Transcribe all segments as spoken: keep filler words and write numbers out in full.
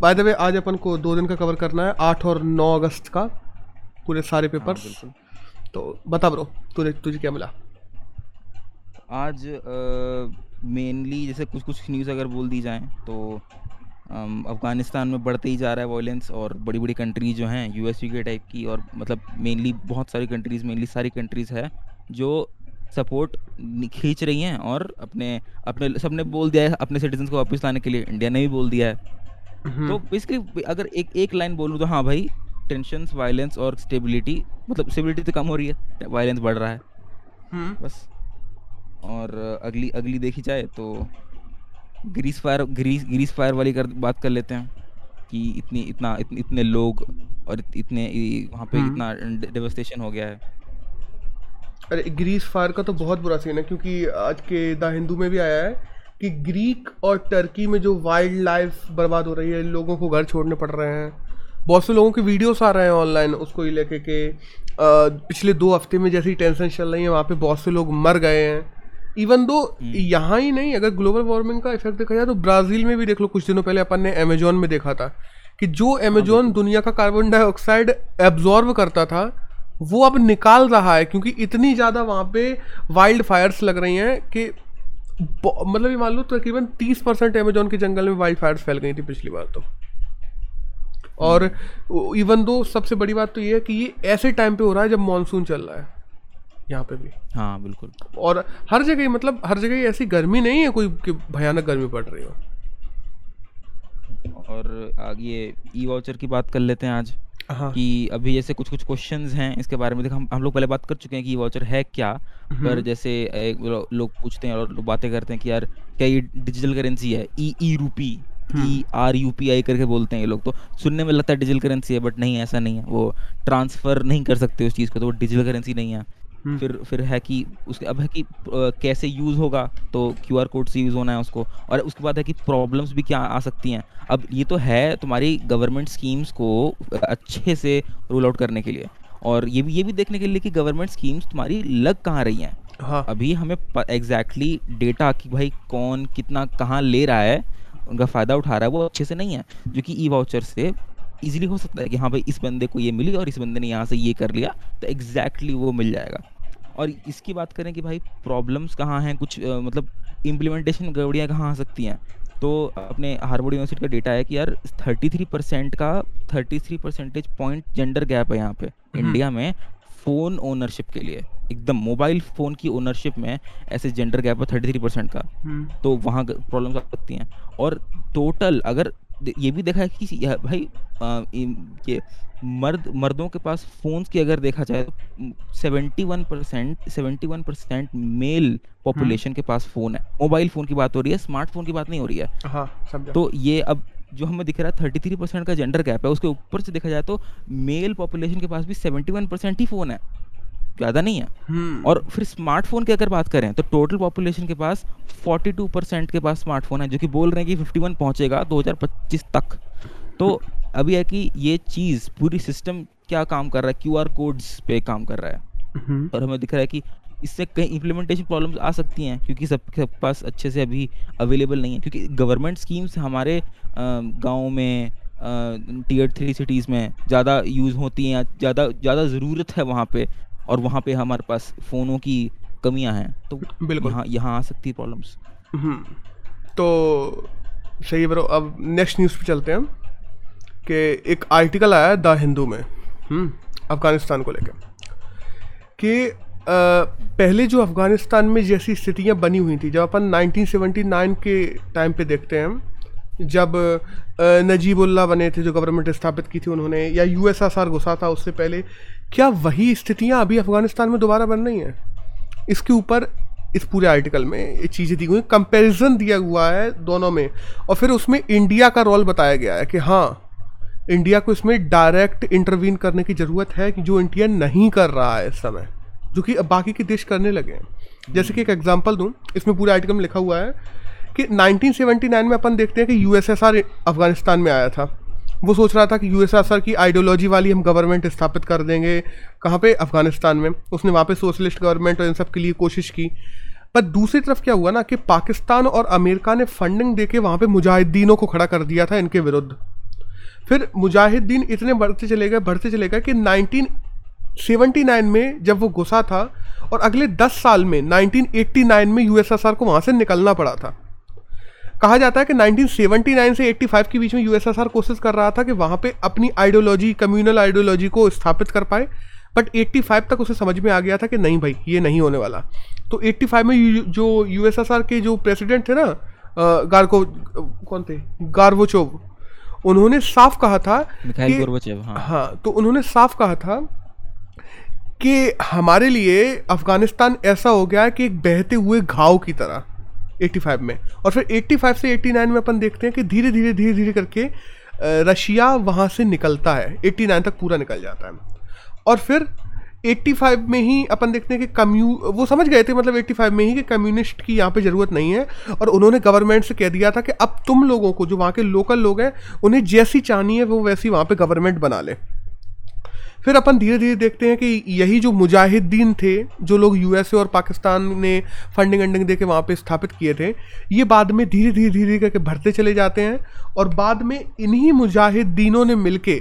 Bye the वे आज अपन को दो दिन का कवर करना है, आठ और नौ अगस्त का, पूरे सारे पेपर्स। हाँ, तो बता ब्रो, तुझे तुझे क्या मिला आज मेनली? जैसे कुछ कुछ न्यूज़ अगर बोल दी जाएँ तो अफ़गानिस्तान में बढ़ते ही जा रहा है वॉयलेंस, और बड़ी बड़ी कंट्रीज़ जो हैं यू एस के टाइप की, और मतलब मेनली बहुत सारी कंट्रीज़ मेनली सारी कंट्रीज़ है जो सपोर्ट खींच रही हैं, और अपने अपने सबने बोल दिया है अपने सिटीजन को वापस लाने के लिए, इंडिया ने भी बोल दिया है। तो बेसिकली अगर एक एक लाइन बोलूँ तो हाँ भाई, टेंशंस, वायलेंस और स्टेबिलिटी, मतलब स्टेबिलिटी तो कम हो रही है, वायलेंस बढ़ रहा है बस। और अगली अगली देखी जाए तो ग्रीस फायर ग्रीस ग्रीस फायर वाली कर बात कर लेते हैं कि इतनी इतना इत, इतने लोग और इत, इतने वहाँ पे इतना डेवस्टेशन हो गया है। अरे ग्रीस फायर का तो बहुत बुरा सीन है, क्योंकि आज के द हिंदू में भी आया है कि ग्रीक और टर्की में जो वाइल्ड लाइफ बर्बाद हो रही है, लोगों को घर छोड़ने पड़ रहे हैं, बहुत से लोगों के वीडियोस आ रहे हैं ऑनलाइन उसको ही लेके के आ, पिछले दो हफ्ते में जैसी टेंशन चल रही है वहाँ पे बहुत से लोग मर गए हैं। इवन दो यहाँ ही नहीं, अगर ग्लोबल वार्मिंग का इफेक्ट देखा जाए तो ब्राज़ील में भी देख लो, कुछ दिनों पहले अपन ने अमेजोन में देखा था कि जो अमेजोन दुनिया का कार्बन डाइऑक्साइड एब्जॉर्व करता था वो अब निकाल रहा है, क्योंकि इतनी ज़्यादा वहाँ पे वाइल्ड फायर्स लग रही हैं कि मतलब ये मान लो तकरीबन तीस परसेंट अमेजोन के जंगल में वाइल्ड फायर्स फैल गई थी पिछली बार तो। और इवन दो सबसे बड़ी बात तो ये है कि ये ऐसे टाइम पे हो रहा है जब मानसून चल रहा है यहाँ पे भी। हाँ बिल्कुल, और हर जगह, मतलब हर जगह ऐसी गर्मी नहीं है कोई कि भयानक गर्मी पड़ रही हो। और आगे ई वाउचर की बात कर लेते हैं आज। हाँ। कि अभी जैसे कुछ कुछ क्वेश्चंस हैं इसके बारे में, देखो हम हम लोग पहले बात कर चुके हैं कि ई वाउचर है क्या, पर जैसे लोग पूछते हैं और बातें करते हैं कि यार क्या ये डिजिटल करेंसी है, E E rupee E R U P I करके बोलते हैं ये लोग, तो सुनने में लगता है डिजिटल करेंसी है बट नहीं, ऐसा नहीं है, वो ट्रांसफ़र नहीं कर सकते उस चीज़ को, तो वो डिजिटल करेंसी नहीं है। फिर फिर है कि उसके अब है कि कैसे यूज़ होगा, तो क्यू आर कोड से यूज़ होना है उसको, और उसके बाद है कि प्रॉब्लम्स भी क्या आ सकती हैं। अब ये तो है तुम्हारी गवर्नमेंट स्कीम्स को अच्छे से रोल आउट करने के लिए, और ये भी ये भी देखने के लिए कि गवर्नमेंट स्कीम्स तुम्हारी लग कहाँ रही हैं। हाँ। अभी हमें एग्जैक्टली डेटा कि भाई कौन कितना कहाँ ले रहा है, उनका फ़ायदा उठा रहा है, वो अच्छे से नहीं है, जो कि ई वाउचर से इजीली हो सकता है कि हाँ भाई इस बंदे को ये मिली और इस बंदे ने यहाँ से ये कर लिया, तो एग्जैक्टली वो मिल जाएगा। और इसकी बात करें कि भाई प्रॉब्लम्स कहाँ हैं, कुछ आ, मतलब इम्प्लीमेंटेशन गड़बड़ियाँ कहाँ आ सकती हैं, तो अपने हार्वर्ड यूनिवर्सिटी का डेटा है कि यार तैंतीस परसेंट का तैंतीस परसेंटेज पॉइंट जेंडर गैप है यहाँ पे इंडिया में फ़ोन ओनरशिप के लिए, एकदम मोबाइल फ़ोन की ओनरशिप में ऐसे जेंडर गैप है तैंतीस परसेंट का, तो वहाँ प्रॉब्लम्स आ सकती हैं। और टोटल अगर ये भी देखा है कि भाई आ, ये मर्द मर्दों के पास फ़ोन्स की अगर देखा जाए तो इकहत्तर परसेंट इकहत्तर परसेंट मेल पॉपुलेशन के पास फ़ोन है, मोबाइल फ़ोन की बात हो रही है, स्मार्टफोन की बात नहीं हो रही है। हाँ, तो ये अब जो हमें दिख रहा है तैंतीस परसेंट का जेंडर गैप है, उसके ऊपर से देखा जाए तो मेल पॉपुलेशन के पास भी इकहत्तर परसेंट ही फ़ोन है, ज़्यादा नहीं है। और फिर स्मार्टफोन की अगर बात करें तो टोटल पॉपुलेशन के पास बयालीस परसेंट के पास स्मार्टफोन है, जो कि बोल रहे हैं कि इक्यावन पहुंचेगा दो हज़ार पच्चीस तक। तो अभी है कि ये चीज़ पूरी सिस्टम क्या काम कर रहा है, क्यूआर कोड्स पे काम कर रहा है, और हमें दिख रहा है कि इससे कई इम्प्लीमेंटेशन प्रॉब्लम्स आ सकती हैं, क्योंकि सबके पास अच्छे से अभी अवेलेबल नहीं है, क्योंकि गवर्नमेंट स्कीम्स हमारे गाँव में टीयर थ्री सिटीज़ में ज़्यादा यूज़ होती हैं, ज़्यादा ज़्यादा ज़रूरत है वहाँ पर, और वहाँ पे हमारे पास फ़ोनों की कमियाँ हैं, तो बिल्कुल यहाँ यहाँ आ सकती है प्रॉब्लम्स। तो सही ब्रो, अब नेक्स्ट न्यूज़ पे चलते हैं कि एक आर्टिकल आया द हिंदू में अफ़गानिस्तान को लेकर कि पहले जो अफ़गानिस्तान में जैसी स्थितियाँ बनी हुई थी, जब अपन उन्नीस सौ उन्यासी के टाइम पे देखते हैं जब नजीबुल्ला बने थे, जो गवर्नमेंट स्थापित की थी उन्होंने, या यूएसएसआर घुसा था उससे पहले, क्या वही स्थितियां अभी अफ़गानिस्तान में दोबारा बन रही हैं? इसके ऊपर इस पूरे आर्टिकल में ये चीज़ें दी हुई, कंपैरिजन दिया हुआ है दोनों में, और फिर उसमें इंडिया का रोल बताया गया है कि हाँ इंडिया को इसमें डायरेक्ट इंटरवीन करने की ज़रूरत है, कि जो इंडिया नहीं कर रहा है इस समय, जो कि बाकी के देश करने लगे हैं। जैसे कि एक एग्जाम्पल दूँ, इसमें पूरे आर्टिकल में लिखा हुआ है कि उन्नीस सौ उन्यासी में अपन देखते हैं कि यूएसएसआर अफ़गानिस्तान में आया था, वो सोच रहा था कि यूएसएसआर की आइडियोलॉजी वाली हम गवर्नमेंट स्थापित कर देंगे, कहाँ पे? अफ़गानिस्तान में। उसने वहाँ पे सोशलिस्ट गवर्नमेंट और इन सब के लिए कोशिश की। पर दूसरी तरफ क्या हुआ ना कि पाकिस्तान और अमेरिका ने फंडिंग देके वहाँ पे मुजाहिदीनों को खड़ा कर दिया था इनके विरुद्ध। फिर मुजाहिदीन इतने बढ़ते चले गए बढ़ते चले गए कि नाइनटीन सेवेंटी नाइन में जब वो घुसा था और अगले दस साल में नाइनटीन एटी नाइन में यूएसएसआर को वहाँ से निकलना पड़ा था। कहा जाता है कि नाइनटीन सेवेंटी नाइन से पचासी के बीच में यूएसएसआर कोशिश कर रहा था कि वहाँ पे अपनी आइडियोलॉजी, कम्युनल आइडियोलॉजी को स्थापित कर पाए, बट पचासी तक उसे समझ में आ गया था कि नहीं भाई ये नहीं होने वाला। तो पचासी में जो यूएसएसआर के जो प्रेसिडेंट थे ना गार्को कौन थे गार्बोचोव, उन्होंने साफ कहा था कि, हाँ।, हाँ तो उन्होंने साफ कहा था कि हमारे लिए अफगानिस्तान ऐसा हो गया है कि एक बहते हुए घाव की तरह पचासी में। और फिर पचासी से नवासी में अपन देखते हैं कि धीरे धीरे धीरे धीरे करके रशिया वहाँ से निकलता है, नवासी तक पूरा निकल जाता है। और फिर पचासी में ही अपन देखते हैं कि कम्यू वो समझ गए थे, मतलब पचासी में ही कि कम्युनिस्ट की यहाँ पे ज़रूरत नहीं है, और उन्होंने गवर्नमेंट से कह दिया था कि अब तुम लोगों को जो वहाँ के लोकल लोग हैं उन्हें जैसी चाहनी है वो वैसी वहाँ पे गवर्नमेंट बना ले। फिर अपन धीरे धीरे देखते हैं कि यही जो मुजाहिदीन थे, जो लोग यूएसए और पाकिस्तान ने फंडिंग अंडिंग दे के वहाँ पर स्थापित किए थे, ये बाद में धीरे धीरे धीरे करके भरते चले जाते हैं। और बाद में इन्हीं मुजाहिदीनों ने मिल के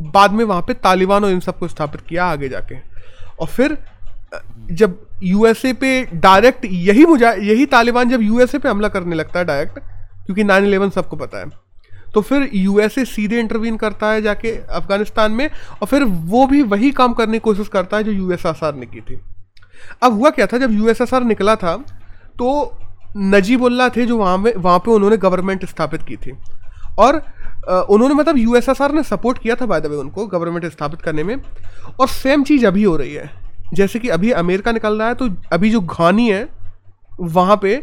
बाद में वहाँ पे तालिबान और इन सबको स्थापित किया आगे जाके। और फिर जब यूएसए पे डायरेक्ट यही मुजा यही तालिबान जब यूएसए पे हमला करने लगता है डायरेक्ट, क्योंकि नाइन इलेवन सबको पता है, तो फिर यूएसए सीधे इंटरवीन करता है जाके अफगानिस्तान में, और फिर वो भी वही काम करने की कोशिश करता है जो यूएसएसआर ने की थी। अब हुआ क्या था, जब यूएसएसआर निकला था तो नजीबुल्ला थे जो वहाँ में वहाँ पर उन्होंने गवर्नमेंट स्थापित की थी, और उन्होंने मतलब यूएसएसआर ने सपोर्ट किया था बाय द वे उनको गवर्नमेंट स्थापित करने में। और सेम चीज़ अभी हो रही है, जैसे कि अभी अमेरिका निकल रहा है तो अभी जो घानी है वहाँ पे,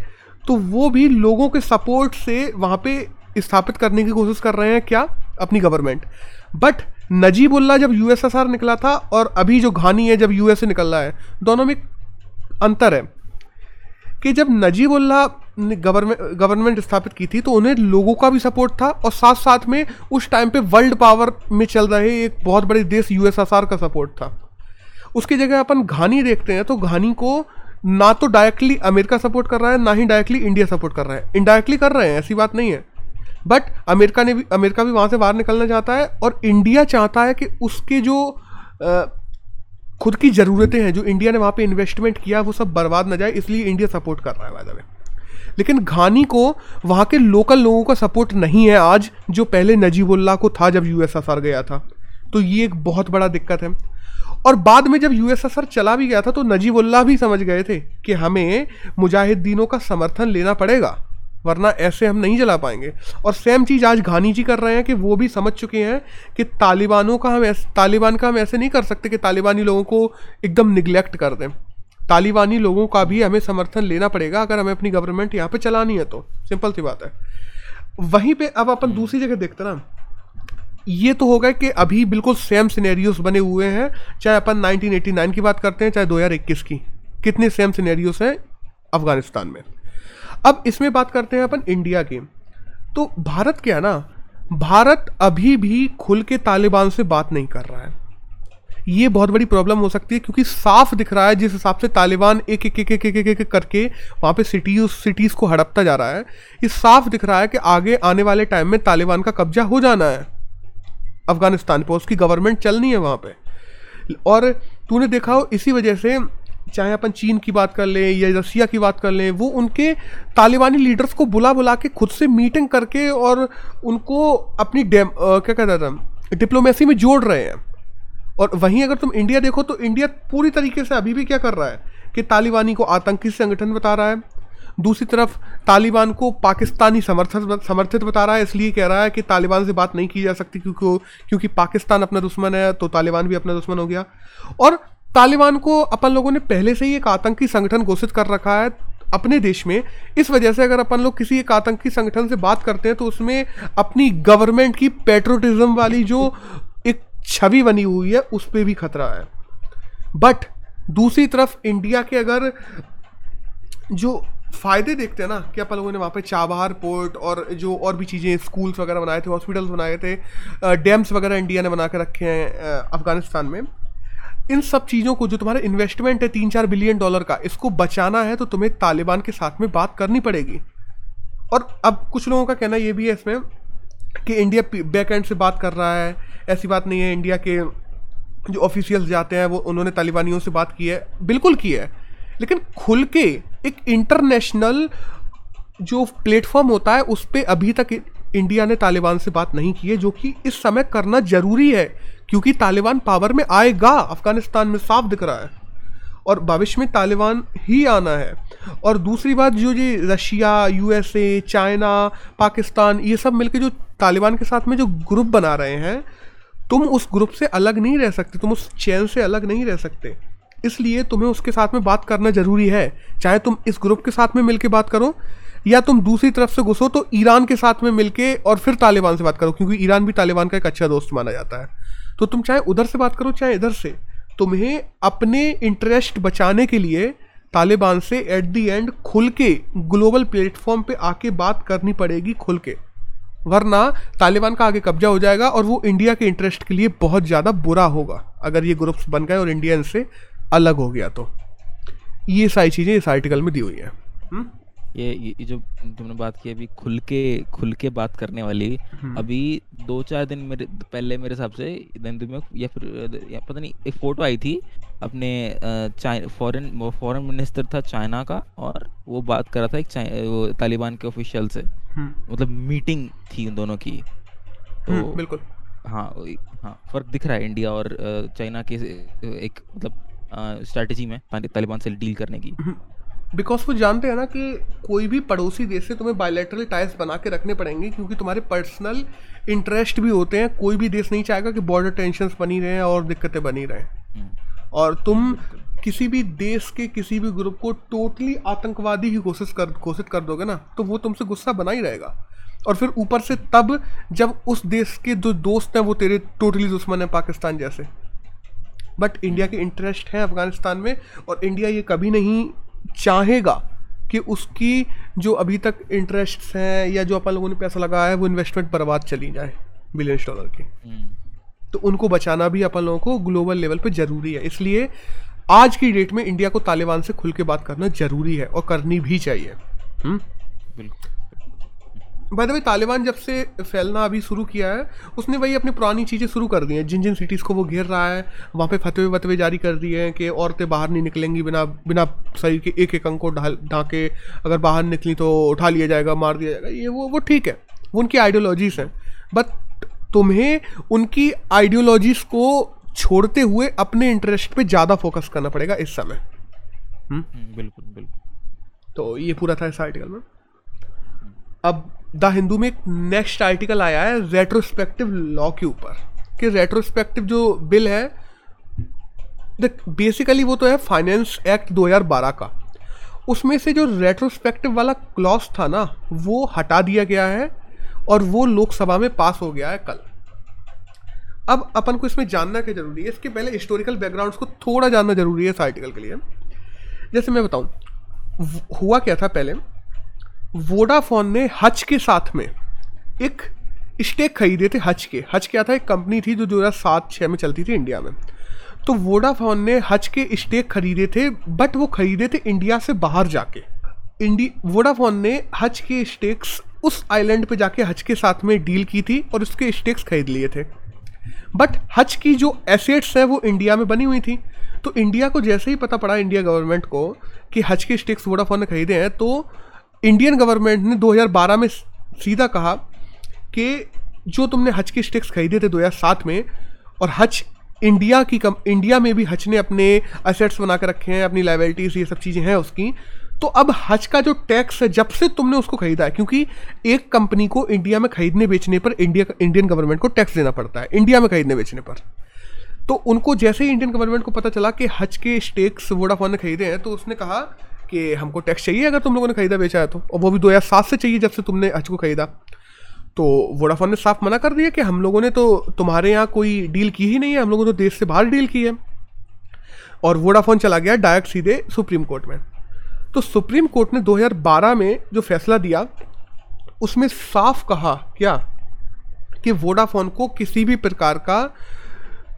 तो वो भी लोगों के सपोर्ट से वहाँ पे स्थापित करने की कोशिश कर रहे हैं क्या, अपनी गवर्नमेंट। बट नजीबुल्ला जब यूएसएसआर निकला था और अभी जो घानी है जब यूएसए निकल रहा है, दोनों में अंतर है कि जब नजीबुल्ला ने गवर्नमेंट गवर्नमेंट स्थापित की थी तो उन्हें लोगों का भी सपोर्ट था, और साथ साथ में उस टाइम पे वर्ल्ड पावर में चल रहे एक बहुत बड़े देश यूएसएसआर का सपोर्ट था। उसकी जगह अपन घानी देखते हैं तो घानी को ना तो डायरेक्टली अमेरिका सपोर्ट कर रहा है, ना ही डायरेक्टली इंडिया सपोर्ट कर रहा है। इनडायरेक्टली कर रहे हैं, ऐसी बात नहीं है, बट अमेरिका ने भी अमेरिका भी वहाँ से बाहर निकलना चाहता है, और इंडिया चाहता है कि उसके जो आ, खुद की ज़रूरतें हैं जो इंडिया ने वहाँ पे इन्वेस्टमेंट किया वो सब बर्बाद ना जाए, इसलिए इंडिया सपोर्ट कर रहा है वादा में। लेकिन घानी को वहाँ के लोकल लोगों का सपोर्ट नहीं है आज, जो पहले नजीबुल्ला को था जब यूएसएसआर गया था, तो ये एक बहुत बड़ा दिक्कत है। और बाद में जब यूएसएसआर चला भी गया था तो नजीबुल्ला भी समझ गए थे कि हमें मुजाहिदीनों का समर्थन लेना पड़ेगा, वरना ऐसे हम नहीं चला पाएंगे। और सेम चीज़ आज घानी जी कर रहे हैं कि वो भी समझ चुके हैं कि तालिबानों का हम ऐसे तालिबान का हम ऐसे नहीं कर सकते कि तालिबानी लोगों को एकदम निगलेक्ट कर दें, तालिबानी लोगों का भी हमें समर्थन लेना पड़ेगा अगर हमें अपनी गवर्नमेंट यहाँ पे चलानी है, तो सिंपल सी बात है। वहीं पे अब अपन दूसरी जगह देखते ना, ये तो होगा कि अभी बिल्कुल सेम सिनेरियोस बने हुए हैं, चाहे अपन नाइनटीन एटी नाइन की बात करते हैं चाहे दो हज़ार इक्कीस की, कितने सेम सिनेरियोस हैं अफगानिस्तान में। अब इसमें बात करते हैं अपन इंडिया की, तो भारत क्या ना, भारत अभी भी खुल के तालिबान से बात नहीं कर रहा है, ये बहुत बड़ी प्रॉब्लम हो सकती है, क्योंकि साफ दिख रहा है जिस हिसाब से तालिबान एक एक एक एक एक एक करके वहाँ पे सिटीज सिटीज़ को हड़पता जा रहा है, ये साफ दिख रहा है कि आगे आने वाले टाइम में तालिबान का कब्जा हो जाना है अफगानिस्तान पे, उसकी गवर्नमेंट चलनी है वहाँ पे। और तूने देखा हो इसी वजह से चाहे अपन चीन की बात कर लें या रसिया की बात कर लें, वो उनके तालिबानी लीडर्स को बुला बुला के खुद से मीटिंग करके और उनको अपनी डेम क्या कहता था डिप्लोमेसी में जोड़ रहे हैं। और वहीं अगर तुम इंडिया देखो तो इंडिया पूरी तरीके से अभी भी क्या कर रहा है कि तालिबानी को आतंकी संगठन बता रहा है, दूसरी तरफ तालिबान को पाकिस्तानी समर्थक समर्थित बता रहा है, इसलिए कह रहा है कि तालिबान से बात नहीं की जा सकती क्योंकि क्योंकि पाकिस्तान अपना दुश्मन है तो तालिबान भी अपना दुश्मन हो गया। और तालिबान को अपन लोगों ने पहले से ही एक आतंकी संगठन घोषित कर रखा है अपने देश में, इस वजह से अगर अपन लोग किसी एक आतंकी संगठन से बात करते हैं तो उसमें अपनी गवर्नमेंट की पेट्रोटिज्म वाली जो छवि बनी हुई है उस पर भी खतरा है। बट दूसरी तरफ इंडिया के अगर जो फ़ायदे देखते हैं ना कि अपन लोगों ने वहाँ पे चाबहार पोर्ट और जो और भी चीज़ें स्कूल्स वगैरह बनाए थे, हॉस्पिटल्स बनाए थे, डैम्स वगैरह इंडिया ने बना के रखे हैं अफ़गानिस्तान में, इन सब चीज़ों को, जो तुम्हारा इन्वेस्टमेंट है तीन चार बिलियन डॉलर का, इसको बचाना है तो तुम्हें तालिबान के साथ में बात करनी पड़ेगी। और अब कुछ लोगों का कहना ये भी है इसमें कि इंडिया बैक एंड से बात कर रहा है, ऐसी बात नहीं है। इंडिया के जो ऑफिशियल्स जाते हैं वो उन्होंने तालिबानियों से बात की है, बिल्कुल की है, लेकिन खुल के एक इंटरनेशनल जो प्लेटफॉर्म होता है उस पर अभी तक इंडिया ने तालिबान से बात नहीं की है, जो कि इस समय करना ज़रूरी है क्योंकि तालिबान पावर में आएगा। अफगानिस्तान में साफ दिख रहा है और भविष्य में तालिबान ही आना है। और दूसरी बात, जो ये रशिया, यूएसए, चाइना, पाकिस्तान, ये सब मिलके जो तालिबान के साथ में जो ग्रुप बना रहे हैं, तुम उस ग्रुप से अलग नहीं रह सकते, तुम उस चैन से अलग नहीं रह सकते, इसलिए तुम्हें उसके साथ में बात करना ज़रूरी है। चाहे तुम इस ग्रुप के साथ में मिलके बात करो या तुम दूसरी तरफ से घुसो तो ईरान के साथ में मिलके और फिर तालिबान से बात करो, क्योंकि ईरान भी तालिबान का एक अच्छा दोस्त माना जाता है। तो तुम चाहे उधर से बात करो चाहे इधर से, तुम्हें अपने इंटरेस्ट बचाने के लिए तालिबान से एट दी एंड खुल के ग्लोबल प्लेटफॉर्म पे आके बात करनी पड़ेगी खुल के, वरना तालिबान का आगे कब्जा हो जाएगा और वो इंडिया के इंटरेस्ट के लिए बहुत ज़्यादा बुरा होगा अगर ये ग्रुप्स बन गए और इंडिया इनसे अलग हो गया। तो ये सारी चीज़ें इस आर्टिकल में दी हुई हैं। ये, ये जो तुमने बात की अभी खुल के खुल के बात करने वाली, अभी दो चार दिन मेरे पहले मेरे हिसाब से द हिंदू में या फिर या पता नहीं एक फोटो आई थी अपने फॉरेन फॉरेन मिनिस्टर था चाइना का और वो बात कर रहा था एक वो तालिबान के ऑफिशियल से, मतलब मीटिंग थी उन दोनों की। तो बिल्कुल हाँ हाँ फर्क दिख रहा है इंडिया और चाइना के एक मतलब स्ट्रैटेजी में तालिबान से डील करने की, बिकॉज वो जानते हैं ना कि कोई भी पड़ोसी देश से तुम्हें बायलैटरल टाइज बना के रखने पड़ेंगे क्योंकि तुम्हारे पर्सनल इंटरेस्ट भी होते हैं। कोई भी देश नहीं चाहेगा कि बॉर्डर टेंशन्स बनी रहें और दिक्कतें बनी रहें, और तुम किसी भी देश के किसी भी ग्रुप को टोटली आतंकवादी ही घोषित कर घोषित कर दोगे ना तो वो तुमसे गुस्सा बना ही रहेगा। और फिर ऊपर से तब जब उस देश के जो दोस्त हैं वो तेरे टोटली दुश्मन हैं, पाकिस्तान जैसे, बट इंडिया के इंटरेस्ट हैं अफगानिस्तान में और इंडिया ये कभी नहीं चाहेगा कि उसकी जो अभी तक इंटरेस्ट्स हैं या जो अपन लोगों ने पैसा लगाया है वो इन्वेस्टमेंट बर्बाद चली जाए बिलियंस डॉलर की। तो उनको बचाना भी अपन लोगों को ग्लोबल लेवल पे ज़रूरी है, इसलिए आज की डेट में इंडिया को तालिबान से खुल के बात करना ज़रूरी है और करनी भी चाहिए। बाय द वे, तालिबान जब से फैलना अभी शुरू किया है उसने वही अपनी पुरानी चीज़ें शुरू कर दी हैं। जिन जिन सिटीज़ को वो घेर रहा है वहाँ पे फतवे वतवे जारी कर दिए हैं कि औरतें बाहर नहीं निकलेंगी बिना बिना शरीर के एक एक अंग को ढाके, अगर बाहर निकली तो उठा लिया जाएगा, मार दिया जाएगा। ये वो वो ठीक है, वो उनकी आइडियोलॉजीज़ हैं, बट तुम्हें उनकी आइडियोलॉजीज़ को छोड़ते हुए अपने इंटरेस्ट पर ज़्यादा फोकस करना पड़ेगा इस समय। बिल्कुल बिल्कुल। तो ये पूरा था इस आर्टिकल में। अब द हिंदू में एक नेक्स्ट आर्टिकल आया है रेट्रोस्पेक्टिव लॉ के ऊपर कि रेट्रोस्पेक्टिव जो बिल है बेसिकली वो तो है फाइनेंस एक्ट दो हज़ार बारह का, उसमें से जो रेट्रोस्पेक्टिव वाला क्लॉज था ना वो हटा दिया गया है और वो लोकसभा में पास हो गया है कल। अब अपन को इसमें जानना क्या जरूरी है, इसके पहले हिस्टोरिकल बैकग्राउंड्स को थोड़ा जानना जरूरी है इस आर्टिकल के लिए। जैसे मैं बताऊँ हुआ क्या था, पहले वोडाफोन ने हच के साथ में एक स्टेक खरीदे थे। हच के हच क्या था, एक कंपनी थी जो दो हज़ार सात छः में चलती थी इंडिया में। तो वोडाफोन ने हच के स्टेक खरीदे थे, बट वो खरीदे थे इंडिया से बाहर जाके। इंडी वोडाफोन ने हच के स्टेक्स उस आइलैंड पे जाके हच के साथ में डील की थी और उसके स्टेक्स खरीद लिए थे, बट हच की जो एसेट्स हैं वो इंडिया में बनी हुई थी। तो इंडिया को जैसे ही पता पड़ा, इंडिया गवर्नमेंट को, कि हच के स्टेक्स वोडाफोन ने खरीदे हैं, तो इंडियन गवर्नमेंट ने दो हज़ार बारह में सीधा कहा कि जो तुमने हच के स्टेक्स खरीदे थे दो हज़ार सात में, और हच इंडिया की कम इंडिया में भी हच ने अपने असेट्स बना के रखे हैं, अपनी लायबिलिटीज़ ये सब चीज़ें हैं उसकी, तो अब हच का जो टैक्स है जब से तुमने उसको खरीदा है, क्योंकि एक कंपनी को इंडिया में खरीदने बेचने पर इंडिया इंडियन गवर्नमेंट को टैक्स देना पड़ता है, इंडिया में खरीदने बेचने पर। तो उनको जैसे ही इंडियन गवर्नमेंट को पता चला कि हच के स्टेक्स वोडाफोन ने खरीदे हैं, तो उसने कहा कि हमको टैक्स चाहिए अगर तुम लोगों ने खरीदा बेचा है तो, और वो भी दो हज़ार सात से चाहिए जब से तुमने हच को खरीदा। तो वोडाफोन ने साफ मना कर दिया कि हम लोगों ने तो तुम्हारे यहाँ कोई डील की ही नहीं है, हम लोगों ने तो देश से बाहर डील की है। और वोडाफोन चला गया डायरेक्ट सीधे सुप्रीम कोर्ट में। तो सुप्रीम कोर्ट ने दो हज़ार बारह में जो फैसला दिया उसमें साफ कहा क्या कि वोडाफोन को किसी भी प्रकार का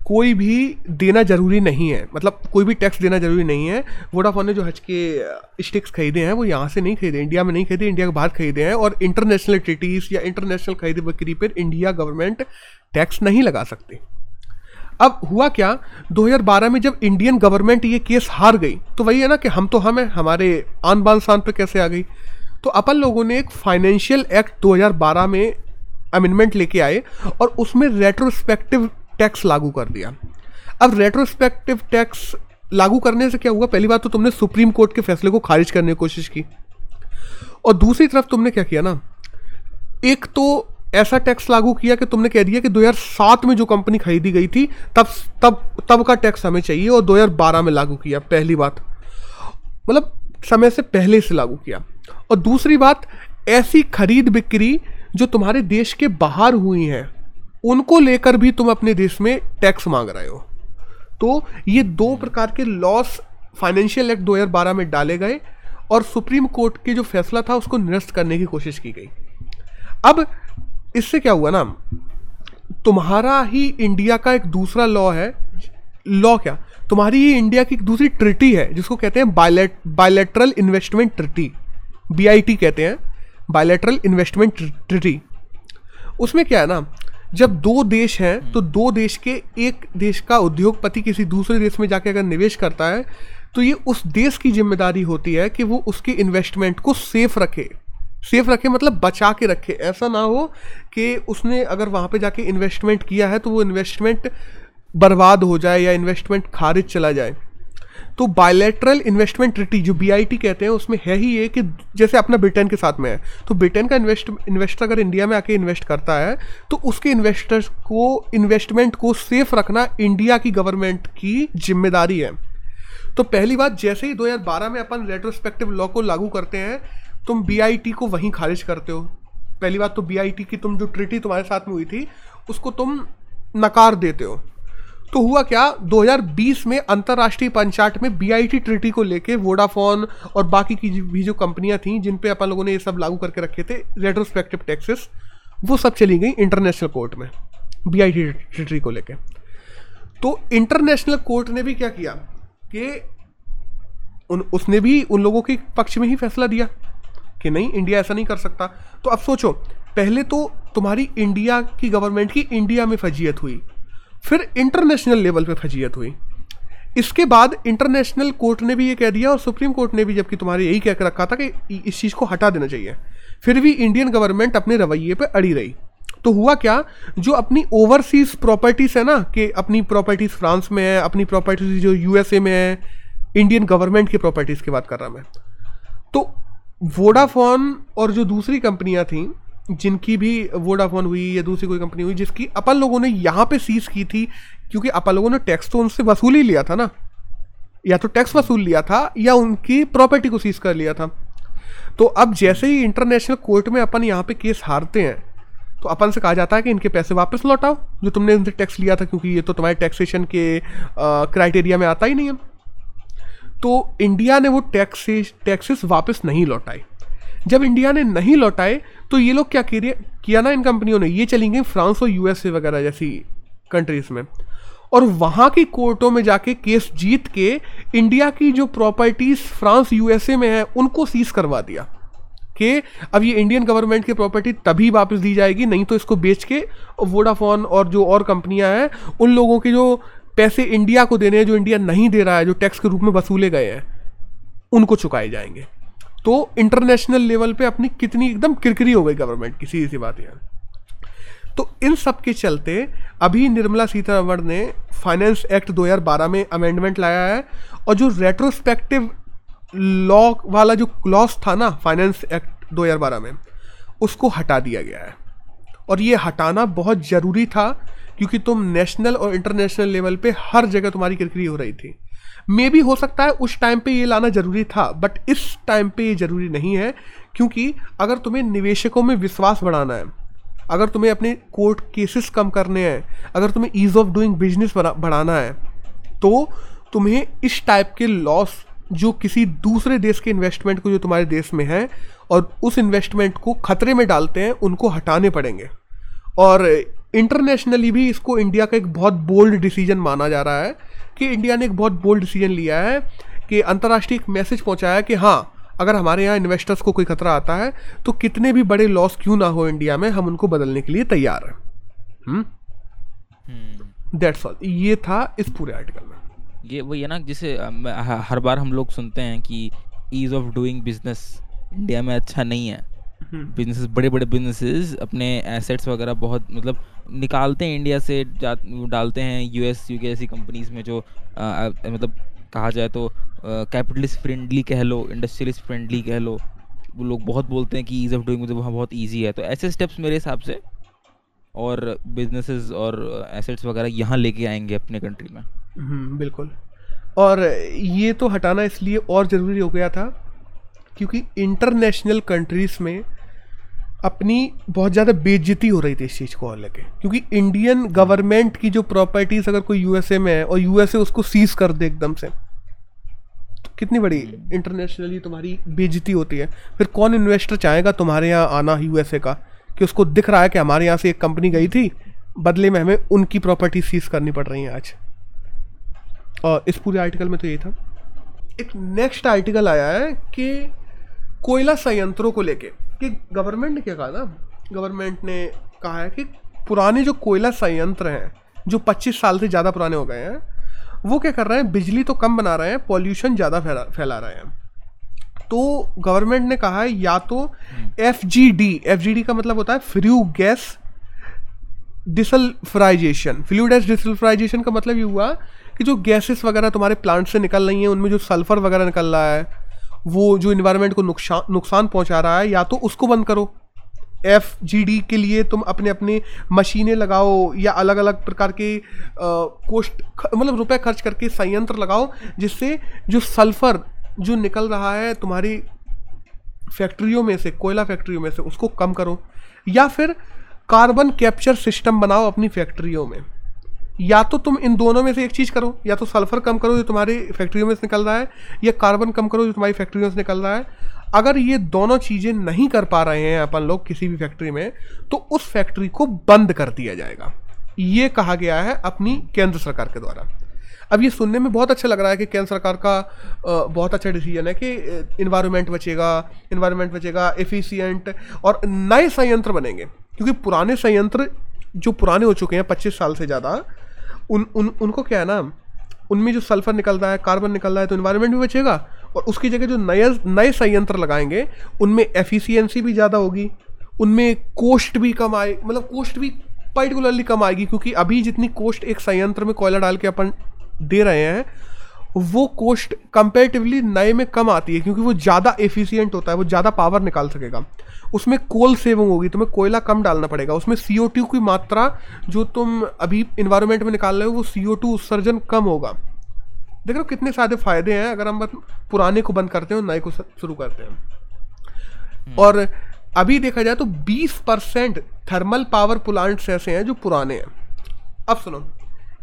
कोई भी देना ज़रूरी नहीं है, मतलब कोई भी टैक्स देना ज़रूरी नहीं है। वोडाफोन ने जो हच के स्टिक्स खरीदे हैं वो यहाँ से नहीं खरीदे, इंडिया में नहीं खरीदे, इंडिया के बाहर खरीदे हैं। और इंटरनेशनल ट्रीटीज़ या इंटरनेशनल खरीद बिक्री पर इंडिया गवर्नमेंट टैक्स नहीं लगा सकती। अब हुआ क्या, दो हज़ार बारह में जब इंडियन गवर्नमेंट ये केस हार गई तो वही है ना कि हम तो हम हैं, हमारे आन बान शान पर कैसे आ गई। तो अपन लोगों ने एक फाइनेंशियल एक्ट दो हज़ार बारह में अमेंडमेंट लेके आए और उसमें रेट्रोस्पेक्टिव टैक्स लागू कर दिया। अब रेट्रोस्पेक्टिव टैक्स लागू करने से क्या हुआ, पहली बात तो तुमने सुप्रीम कोर्ट के फैसले को खारिज करने की कोशिश की, और दूसरी तरफ तुमने क्या किया ना, एक तो ऐसा टैक्स लागू किया कि तुमने कह दिया कि दो हज़ार सात में जो कंपनी खरीदी गई थी तब तब तब का टैक्स हमें चाहिए, और दो हज़ार बारह में लागू किया। पहली बात मतलब समय से पहले से लागू किया, और दूसरी बात ऐसी खरीद बिक्री जो तुम्हारे देश के बाहर हुई हैं उनको लेकर भी तुम अपने देश में टैक्स मांग रहे हो। तो ये दो प्रकार के लॉस फाइनेंशियल एक्ट दो हज़ार बारह में डाले गए और सुप्रीम कोर्ट के जो फैसला था उसको निरस्त करने की कोशिश की गई। अब इससे क्या हुआ ना, तुम्हारा ही इंडिया का एक दूसरा लॉ है, लॉ क्या तुम्हारी ही इंडिया की एक दूसरी ट्रिटी है जिसको कहते हैं बायले bilateral investment treaty, B I T कहते हैं, बायलेटरल इन्वेस्टमेंट ट्रिटी। उसमें क्या है ना, जब दो देश हैं तो दो देश के, एक देश का उद्योगपति किसी दूसरे देश में जाके अगर निवेश करता है तो ये उस देश की जिम्मेदारी होती है कि वो उसके इन्वेस्टमेंट को सेफ रखे। सेफ रखे मतलब बचा के रखे, ऐसा ना हो कि उसने अगर वहाँ पे जाके इन्वेस्टमेंट किया है तो वो इन्वेस्टमेंट बर्बाद हो जाए या इन्वेस्टमेंट खारिज चला जाए। तो बायलैटरल इन्वेस्टमेंट ट्रिटी जो बीआईटी कहते हैं उसमें है ही ये कि जैसे अपना ब्रिटेन के साथ में है, तो ब्रिटेन का इन्वेस्ट इन्वेस्टर अगर इंडिया में आके इन्वेस्ट करता है तो उसके इन्वेस्टर्स को, इन्वेस्टमेंट को सेफ रखना इंडिया की गवर्नमेंट की जिम्मेदारी है। तो पहली बात, जैसे ही दो हज़ार बारह में अपन रेट्रोस्पेक्टिव लॉ को लागू करते हैं तुम बीआईटी को वहीं खारिज करते हो। पहली बात तो बीआईटी की तुम जो ट्रिटी तुम्हारे साथ में हुई थी उसको तुम नकार देते हो। तो हुआ क्या, दो हज़ार बीस में अंतर्राष्ट्रीय पंचायत में बीआईटी ट्रिटी को लेके वोडाफोन और बाकी की भी जो कंपनियां थीं जिन पे अपन लोगों ने ये सब लागू करके रखे थे रेट्रोस्पेक्टिव टैक्सेस, वो सब चली गई इंटरनेशनल कोर्ट में बीआईटी ट्रिटी को लेके। तो इंटरनेशनल कोर्ट ने भी क्या किया कि उन, उसने भी उन लोगों के पक्ष में ही फैसला दिया कि नहीं, इंडिया ऐसा नहीं कर सकता। तो अब सोचो, पहले तो तुम्हारी इंडिया की गवर्नमेंट की इंडिया में फजीयत हुई, फिर इंटरनेशनल लेवल पे फजीयत हुई, इसके बाद इंटरनेशनल कोर्ट ने भी ये कह दिया और सुप्रीम कोर्ट ने भी, जबकि तुम्हारे यही कह कर रखा था कि इस चीज़ को हटा देना चाहिए, फिर भी इंडियन गवर्नमेंट अपने रवैये पर अड़ी रही। तो हुआ क्या, जो अपनी ओवरसीज़ प्रॉपर्टीज़ है ना, कि अपनी प्रॉपर्टीज़ फ्रांस में है, अपनी प्रॉपर्टीज़ जो यूएसए में है, इंडियन गवर्नमेंट की प्रॉपर्टीज़ की बात कर रहा मैं, तो वोडाफोन और जो दूसरी कंपनियां थीं जिनकी भी, वोडाफोन हुई या दूसरी कोई कंपनी हुई जिसकी अपन लोगों ने यहाँ पे सीज़ की थी, क्योंकि अपन लोगों ने टैक्स तो उनसे वसूल ही लिया था ना, या तो टैक्स वसूल लिया था या उनकी प्रॉपर्टी को सीज़ कर लिया था। तो अब जैसे ही इंटरनेशनल कोर्ट में अपन यहाँ पे केस हारते हैं तो अपन से कहा जाता है कि इनके पैसे वापस लौटाओ जो तुमने उनसे टैक्स लिया था, क्योंकि ये तो तुम्हारे टैक्सेशन के क्राइटेरिया में आता ही नहीं है। तो इंडिया ने वो टैक्सेस टैक्सेस वापस नहीं लौटाए। जब इंडिया ने नहीं लौटाए तो ये लोग क्या किया ना, इन कंपनियों ने, ये चली गई फ्रांस और यूएसए वगैरह जैसी कंट्रीज़ में, और वहाँ की कोर्टों में जाके केस जीत के इंडिया की जो प्रॉपर्टीज़ फ्रांस यूएसए में है उनको सीज़ करवा दिया कि अब ये इंडियन गवर्नमेंट की प्रॉपर्टी तभी वापस दी जाएगी, नहीं तो इसको बेच के वोडाफोन और जो और कंपनियाँ हैं उन लोगों के जो पैसे इंडिया को देने हैं, जो इंडिया नहीं दे रहा है, जो टैक्स के रूप में वसूले गए हैं, उनको चुकाए जाएंगे। तो इंटरनेशनल लेवल पे अपनी कितनी एकदम किरकिरी हो गई गवर्नमेंट की, सीधी सी बात है। तो इन सब के चलते अभी निर्मला सीतारमण ने फाइनेंस एक्ट दो हज़ार बारह में अमेंडमेंट लाया है, और जो रेट्रोस्पेक्टिव लॉ वाला जो क्लॉज था ना फाइनेंस एक्ट दो हज़ार बारह में, उसको हटा दिया गया है। और ये हटाना बहुत ज़रूरी था क्योंकि तुम नेशनल और इंटरनेशनल लेवल पे हर जगह तुम्हारी किरकिरी हो रही थी। मे भी हो सकता है उस टाइम पे ये लाना ज़रूरी था, बट इस टाइम पे ये ज़रूरी नहीं है, क्योंकि अगर तुम्हें निवेशकों में विश्वास बढ़ाना है, अगर तुम्हें अपने कोर्ट केसेस कम करने हैं, अगर तुम्हें ईज़ ऑफ डूइंग बिजनेस बढ़ाना है, तो तुम्हें इस टाइप के लॉस जो किसी दूसरे देश के इन्वेस्टमेंट को जो तुम्हारे देश में है और उस इन्वेस्टमेंट को खतरे में डालते हैं उनको हटाने पड़ेंगे। और इंटरनेशनली भी इसको इंडिया का एक बहुत बोल्ड डिसीजन माना जा रहा है कि इंडिया ने एक बहुत बोल्ड डिसीजन लिया है कि अंतर्राष्ट्रीय एक मैसेज पहुंचाया कि हाँ, अगर हमारे यहाँ इन्वेस्टर्स को कोई खतरा आता है तो कितने भी बड़े लॉस क्यों ना हो इंडिया में, हम उनको बदलने के लिए तैयार हैं। दैट्स ऑल, ये था इस पूरे आर्टिकल में। ये वही है ना जिसे हर बार हम लोग सुनते हैं कि ease of doing business India में अच्छा नहीं है। बिजनेसेस, बड़े बड़े बिजनेसेस अपने एसेट्स वगैरह बहुत मतलब निकालते हैं इंडिया से, डालते हैं यूएस यूके ऐसी कंपनीज में जो आ, मतलब कहा जाए तो कैपिटलिस्ट फ्रेंडली कह लो, इंडस्ट्रियलिस्ट फ्रेंडली कह लो। वो लोग बहुत बोलते हैं कि ईज़ ऑफ डूइंग मतलब वहाँ बहुत ईजी है। तो ऐसे स्टेप्स मेरे हिसाब से और बिजनेसेस और एसेट्स वगैरह यहाँ लेके आएंगे अपने कंट्री में। बिल्कुल, और ये तो हटाना इसलिए और ज़रूरी हो गया था क्योंकि इंटरनेशनल कंट्रीज़ में अपनी बहुत ज़्यादा बेइज्जती हो रही थी इस चीज़ को और लेके, क्योंकि इंडियन गवर्नमेंट की जो प्रॉपर्टीज़ अगर कोई यूएसए में है और यूएसए उसको सीज कर दे एकदम से, तो कितनी बड़ी इंटरनेशनली तुम्हारी बेइज्जती होती है। फिर कौन इन्वेस्टर चाहेगा तुम्हारे यहाँ आना यूएसए का, कि उसको दिख रहा है कि हमारे यहाँ से एक कंपनी गई थी, बदले में हमें उनकी प्रॉपर्टी सीज करनी पड़ रही है आज। और इस पूरे आर्टिकल में तो ये था। एक नेक्स्ट आर्टिकल आया है कि कोयला संयंत्रों को लेके, कि गवर्नमेंट ने क्या कहा ना, गवर्नमेंट ने कहा है कि पुराने जो कोयला संयंत्र हैं जो पच्चीस साल से ज़्यादा पुराने हो गए हैं, वो क्या कर रहे हैं, बिजली तो कम बना रहे हैं, पॉल्यूशन ज़्यादा फैला फैला रहे हैं। तो गवर्नमेंट ने कहा है या तो F G D F G D का मतलब होता है flue gas desulphurisation. Flue gas desulphurisation का मतलब ये हुआ कि जो गैसेस वगैरह तुम्हारे प्लांट से निकल रही हैं उनमें जो सल्फ़र वगैरह निकल रहा है वो जो इन्वायरमेंट को नुकसान नुकसान पहुंचा रहा है, या तो उसको बंद करो। एफ जी डी के लिए तुम अपने अपने मशीनें लगाओ या अलग अलग प्रकार के कोस्ट मतलब रुपए खर्च करके संयंत्र लगाओ जिससे जो सल्फ़र जो निकल रहा है तुम्हारी फैक्ट्रियों में से, कोयला फैक्ट्रियों में से, उसको कम करो। या फिर कार्बन कैप्चर सिस्टम बनाओ अपनी फैक्ट्रियों में। या तो तुम इन दोनों में से एक चीज़ करो, या तो सल्फ़र कम करो जो तुम्हारी फैक्ट्रियों में से निकल रहा है, या कार्बन कम करो जो तुम्हारी फैक्ट्रियों से निकल रहा है। अगर ये दोनों चीज़ें नहीं कर पा रहे हैं अपन लोग किसी भी फैक्ट्री में, तो उस फैक्ट्री को बंद कर दिया जाएगा, ये कहा गया है अपनी केंद्र सरकार के द्वारा। अब ये सुनने में बहुत अच्छा लग रहा है कि केंद्र सरकार का बहुत अच्छा डिसीजन है कि इन्वायरमेंट बचेगा, इन्वायरमेंट बचेगा एफिशिएंट और नए संयंत्र बनेंगे, क्योंकि पुराने संयंत्र जो पुराने हो चुके हैं पच्चीस साल से ज़्यादा, उन उन उनको क्या है ना, उनमें जो सल्फ़र निकल रहा है, कार्बन निकल रहा है, तो इन्वायरमेंट भी बचेगा और उसकी जगह जो नए नए संयंत्र लगाएंगे उनमें एफिशिएंसी भी ज़्यादा होगी, उनमें कोस्ट भी कम आए, मतलब कोस्ट भी पर्टिकुलरली कम आएगी, क्योंकि अभी जितनी कोस्ट एक संयंत्र में कोयला डाल के अपन दे रहे हैं वो कोस्ट कंपेरेटिवली नए में कम आती है, क्योंकि वो ज़्यादा एफिशिएंट होता है, वो ज़्यादा पावर निकाल सकेगा, उसमें कोल सेविंग होगी, तुम्हें कोयला कम डालना पड़ेगा, उसमें सी ओ टू की मात्रा जो तुम अभी इन्वायरमेंट में निकाल रहे हो वो सी ओ टू उत्सर्जन कम होगा। देख रहे हो कितने सारे फायदे हैं अगर हम पुराने को बंद करते हैं और नए को शुरू करते हैं। और अभी देखा जाए तो बीस परसेंट थर्मल पावर प्लांट्स ऐसे हैं जो पुराने हैं। अब सुनो,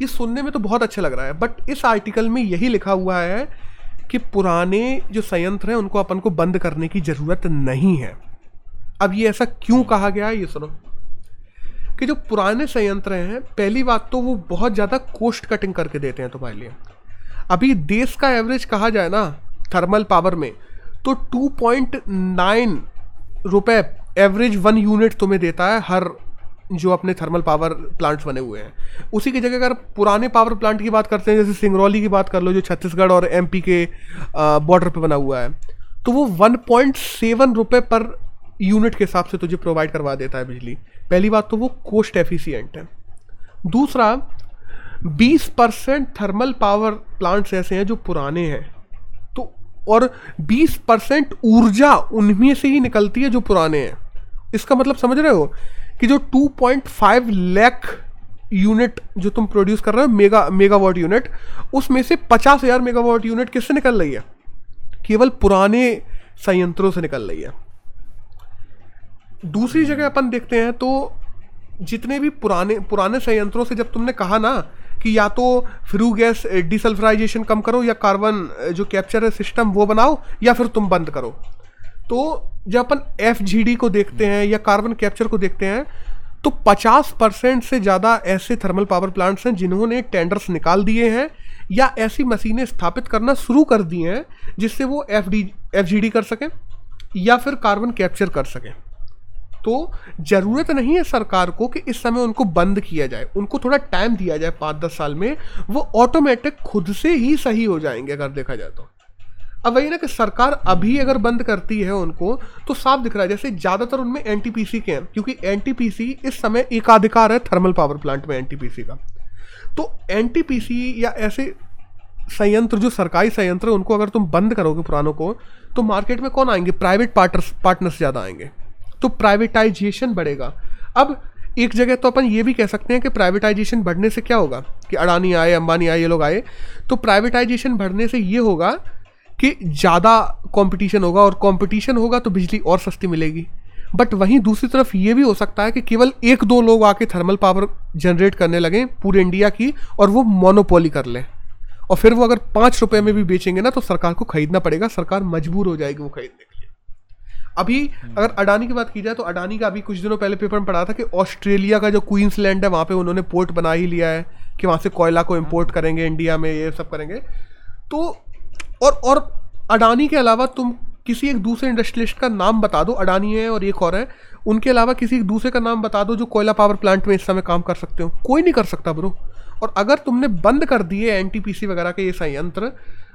ये सुनने में तो बहुत अच्छा लग रहा है, बट इस आर्टिकल में यही लिखा हुआ है कि पुराने जो संयंत्र हैं उनको अपन को बंद करने की ज़रूरत नहीं है। अब ये ऐसा क्यों कहा गया है, ये सुनो, कि जो पुराने संयंत्र हैं, पहली बात तो वो बहुत ज़्यादा कोस्ट कटिंग करके देते हैं तुम्हारे लिए। अभी देश का एवरेज कहा जाए ना थर्मल पावर में, तो टू पॉइंट नाइन रुपये एवरेज वन यूनिट तुम्हें देता है हर जो अपने थर्मल पावर प्लांट्स बने हुए हैं। उसी की जगह अगर पुराने पावर प्लांट की बात करते हैं, जैसे सिंगरौली की बात कर लो जो छत्तीसगढ़ और एमपी के बॉर्डर पे बना हुआ है, तो वो वन पॉइंट सेवन रुपये पर यूनिट के हिसाब से तुझे प्रोवाइड करवा देता है बिजली। पहली बात तो वो कोस्ट एफिशिएंट है। दूसरा, बीस परसेंट थर्मल पावर प्लांट्स ऐसे हैं जो पुराने हैं, तो और बीस परसेंट ऊर्जा उनमें से ही निकलती है जो पुराने हैं। इसका मतलब समझ रहे हो कि जो two point five lakh unit जो तुम प्रोड्यूस कर रहे हो मेगा मेगावाट यूनिट, उसमें से पचास हज़ार मेगावाट यूनिट किससे निकल रही है, केवल पुराने संयंत्रों से निकल रही है। दूसरी जगह अपन देखते हैं तो जितने भी पुराने पुराने संयंत्रों से, जब तुमने कहा ना कि या तो फ्ल्यू गैस डिसल्फराइजेशन कम करो या कार्बन जो कैप्चर सिस्टम वो बनाओ या फिर तुम बंद करो, तो जब अपन एफ जी डी को देखते हैं या कार्बन कैप्चर को देखते हैं तो पचास परसेंट से ज़्यादा ऐसे थर्मल पावर प्लांट्स हैं जिन्होंने टेंडर्स निकाल दिए हैं या ऐसी मशीनें स्थापित करना शुरू कर दी हैं जिससे वो F D F G D कर सकें या फिर कार्बन कैप्चर कर सकें। तो ज़रूरत नहीं है सरकार को कि इस समय उनको बंद किया जाए, उनको थोड़ा टाइम दिया जाए, पाँच दस साल में वो ऑटोमेटिक खुद से ही सही हो जाएंगे अगर देखा जाए तो। अब वही ना कि सरकार अभी अगर बंद करती है उनको तो साफ दिख रहा है, जैसे ज़्यादातर उनमें एनटीपीसी के हैं क्योंकि एनटीपीसी इस समय एकाधिकार है थर्मल पावर प्लांट में एनटीपीसी का। तो एनटीपीसी या ऐसे संयंत्र जो सरकारी संयंत्र उनको अगर तुम बंद करोगे पुरानों को तो मार्केट में कौन आएंगे? प्राइवेट पार्टनर्स पार्टनर्स ज़्यादा आएंगे, तो प्राइवेटाइजेशन बढ़ेगा। अब एक जगह तो अपन ये भी कह सकते हैं कि प्राइवेटाइजेशन बढ़ने से क्या होगा कि अडानी आए, अंबानी आए, ये लोग आए, तो प्राइवेटाइजेशन बढ़ने से ये होगा कि ज़्यादा कंपटीशन होगा और कंपटीशन होगा तो बिजली और सस्ती मिलेगी। बट वहीं दूसरी तरफ ये भी हो सकता है कि केवल एक दो लोग आके थर्मल पावर जनरेट करने लगें पूरे इंडिया की और वो मोनोपोली कर लें और फिर वो अगर पाँच रुपए में भी बेचेंगे ना तो सरकार को खरीदना पड़ेगा, सरकार मजबूर हो जाएगी वो खरीदने के लिए। अभी अगर अडानी की बात की जाए तो अडानी का अभी कुछ दिनों पहले पेपर में पढ़ा था कि ऑस्ट्रेलिया का जो क्वींसलैंड है वहाँ पर उन्होंने पोर्ट बना ही लिया है कि वहाँ से कोयला को इम्पोर्ट करेंगे इंडिया में, ये सब करेंगे। तो और और अडानी के अलावा तुम किसी एक दूसरे इंडस्ट्रियलिस्ट का नाम बता दो, अडानी है और एक और है, उनके अलावा किसी एक दूसरे का नाम बता दो जो कोयला पावर प्लांट में इस समय काम कर सकते हो, कोई नहीं कर सकता ब्रो। और अगर तुमने बंद कर दिए एनटीपीसी वगैरह के ये संयंत्र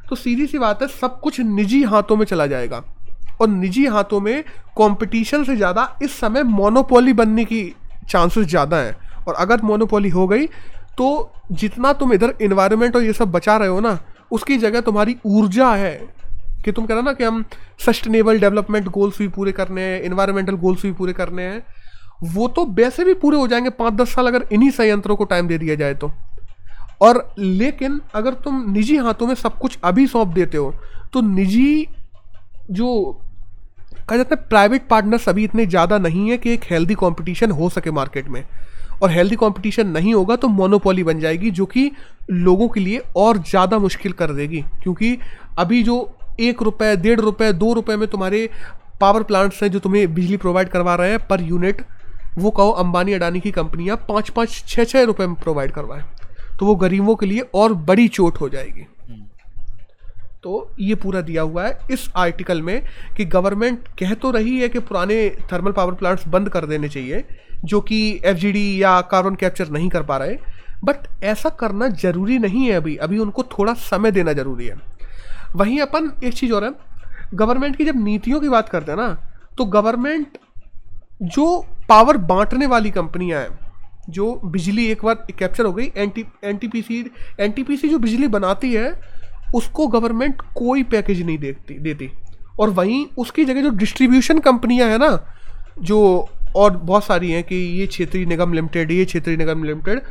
तो सीधी सी बात है सब कुछ निजी हाथों में चला जाएगा और निजी हाथों में कॉम्पिटिशन से ज़्यादा इस समय मोनोपोली बनने की चांसेस ज़्यादा हैं। और अगर मोनोपोली हो गई तो जितना तुम इधर इन्वायरमेंट और ये सब बचा रहे हो ना उसकी जगह तुम्हारी ऊर्जा है कि तुम कह रहे हो ना कि हम सस्टेनेबल डेवलपमेंट गोल्स भी पूरे करने हैं, इन्वायरमेंटल गोल्स भी पूरे करने हैं, वो तो वैसे भी पूरे हो जाएंगे पाँच दस साल अगर इन्हीं संयंत्रों को टाइम दे दिया जाए तो। और लेकिन अगर तुम निजी हाथों में सब कुछ अभी सौंप देते हो तो निजी जो कहा जाता है प्राइवेट पार्टनर्स अभी इतने ज़्यादा नहीं है कि एक हेल्दी कॉम्पिटिशन हो सके मार्केट में, और हेल्दी कंपटीशन नहीं होगा तो मोनोपोली बन जाएगी जो कि लोगों के लिए और ज़्यादा मुश्किल कर देगी। क्योंकि अभी जो एक रुपये डेढ़ रुपये दो रुपये में तुम्हारे पावर प्लांट्स हैं जो तुम्हें बिजली प्रोवाइड करवा रहे हैं पर यूनिट, वो कहो अंबानी अडानी की कंपनियां पाँच पाँच छः छः रुपये में प्रोवाइड करवाएं तो वो गरीबों के लिए और बड़ी चोट हो जाएगी। तो ये पूरा दिया हुआ है इस आर्टिकल में कि गवर्नमेंट कह तो रही है कि पुराने थर्मल पावर प्लांट्स बंद कर देने चाहिए जो कि एफजीडी या कार्बन कैप्चर नहीं कर पा रहे, बट ऐसा करना ज़रूरी नहीं है अभी, अभी उनको थोड़ा समय देना ज़रूरी है। वहीं अपन एक चीज़ और है, गवर्नमेंट की जब नीतियों की बात करते हैं ना तो गवर्नमेंट जो पावर बांटने वाली कंपनियाँ हैं जो बिजली एक बार कैप्चर हो गई N T N T P C N T P C जो बिजली बनाती है उसको गवर्नमेंट कोई पैकेज नहीं देती देती और वहीं उसकी जगह जो डिस्ट्रीब्यूशन कंपनियां हैं ना जो और बहुत सारी हैं कि ये क्षेत्रीय निगम लिमिटेड ये क्षेत्रीय निगम लिमिटेड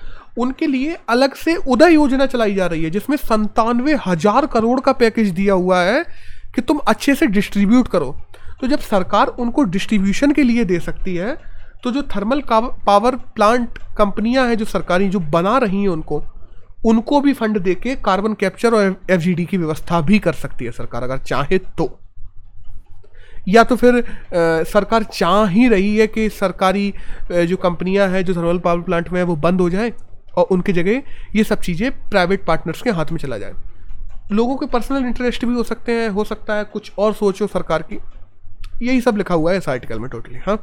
उनके लिए अलग से उदय योजना चलाई जा रही है जिसमें संतानवे हज़ार करोड़ का पैकेज दिया हुआ है कि तुम अच्छे से डिस्ट्रीब्यूट करो। तो जब सरकार उनको डिस्ट्रीब्यूशन के लिए दे सकती है तो जो थर्मल पावर प्लांट कंपनियाँ हैं जो सरकारी जो बना रही हैं उनको उनको भी फंड देके कार्बन कैप्चर और एफजीडी की व्यवस्था भी कर सकती है सरकार अगर चाहे तो। या तो फिर आ, सरकार चाह ही रही है कि सरकारी जो कंपनियां हैं जो थर्मल पावर प्लांट में है वो बंद हो जाए और उनकी जगह ये सब चीज़ें प्राइवेट पार्टनर्स के हाथ में चला जाए। लोगों के पर्सनल इंटरेस्ट भी हो सकते हैं, हो सकता है कुछ और सोचो सरकार की, यही सब लिखा हुआ है इस आर्टिकल में टोटली। हाँ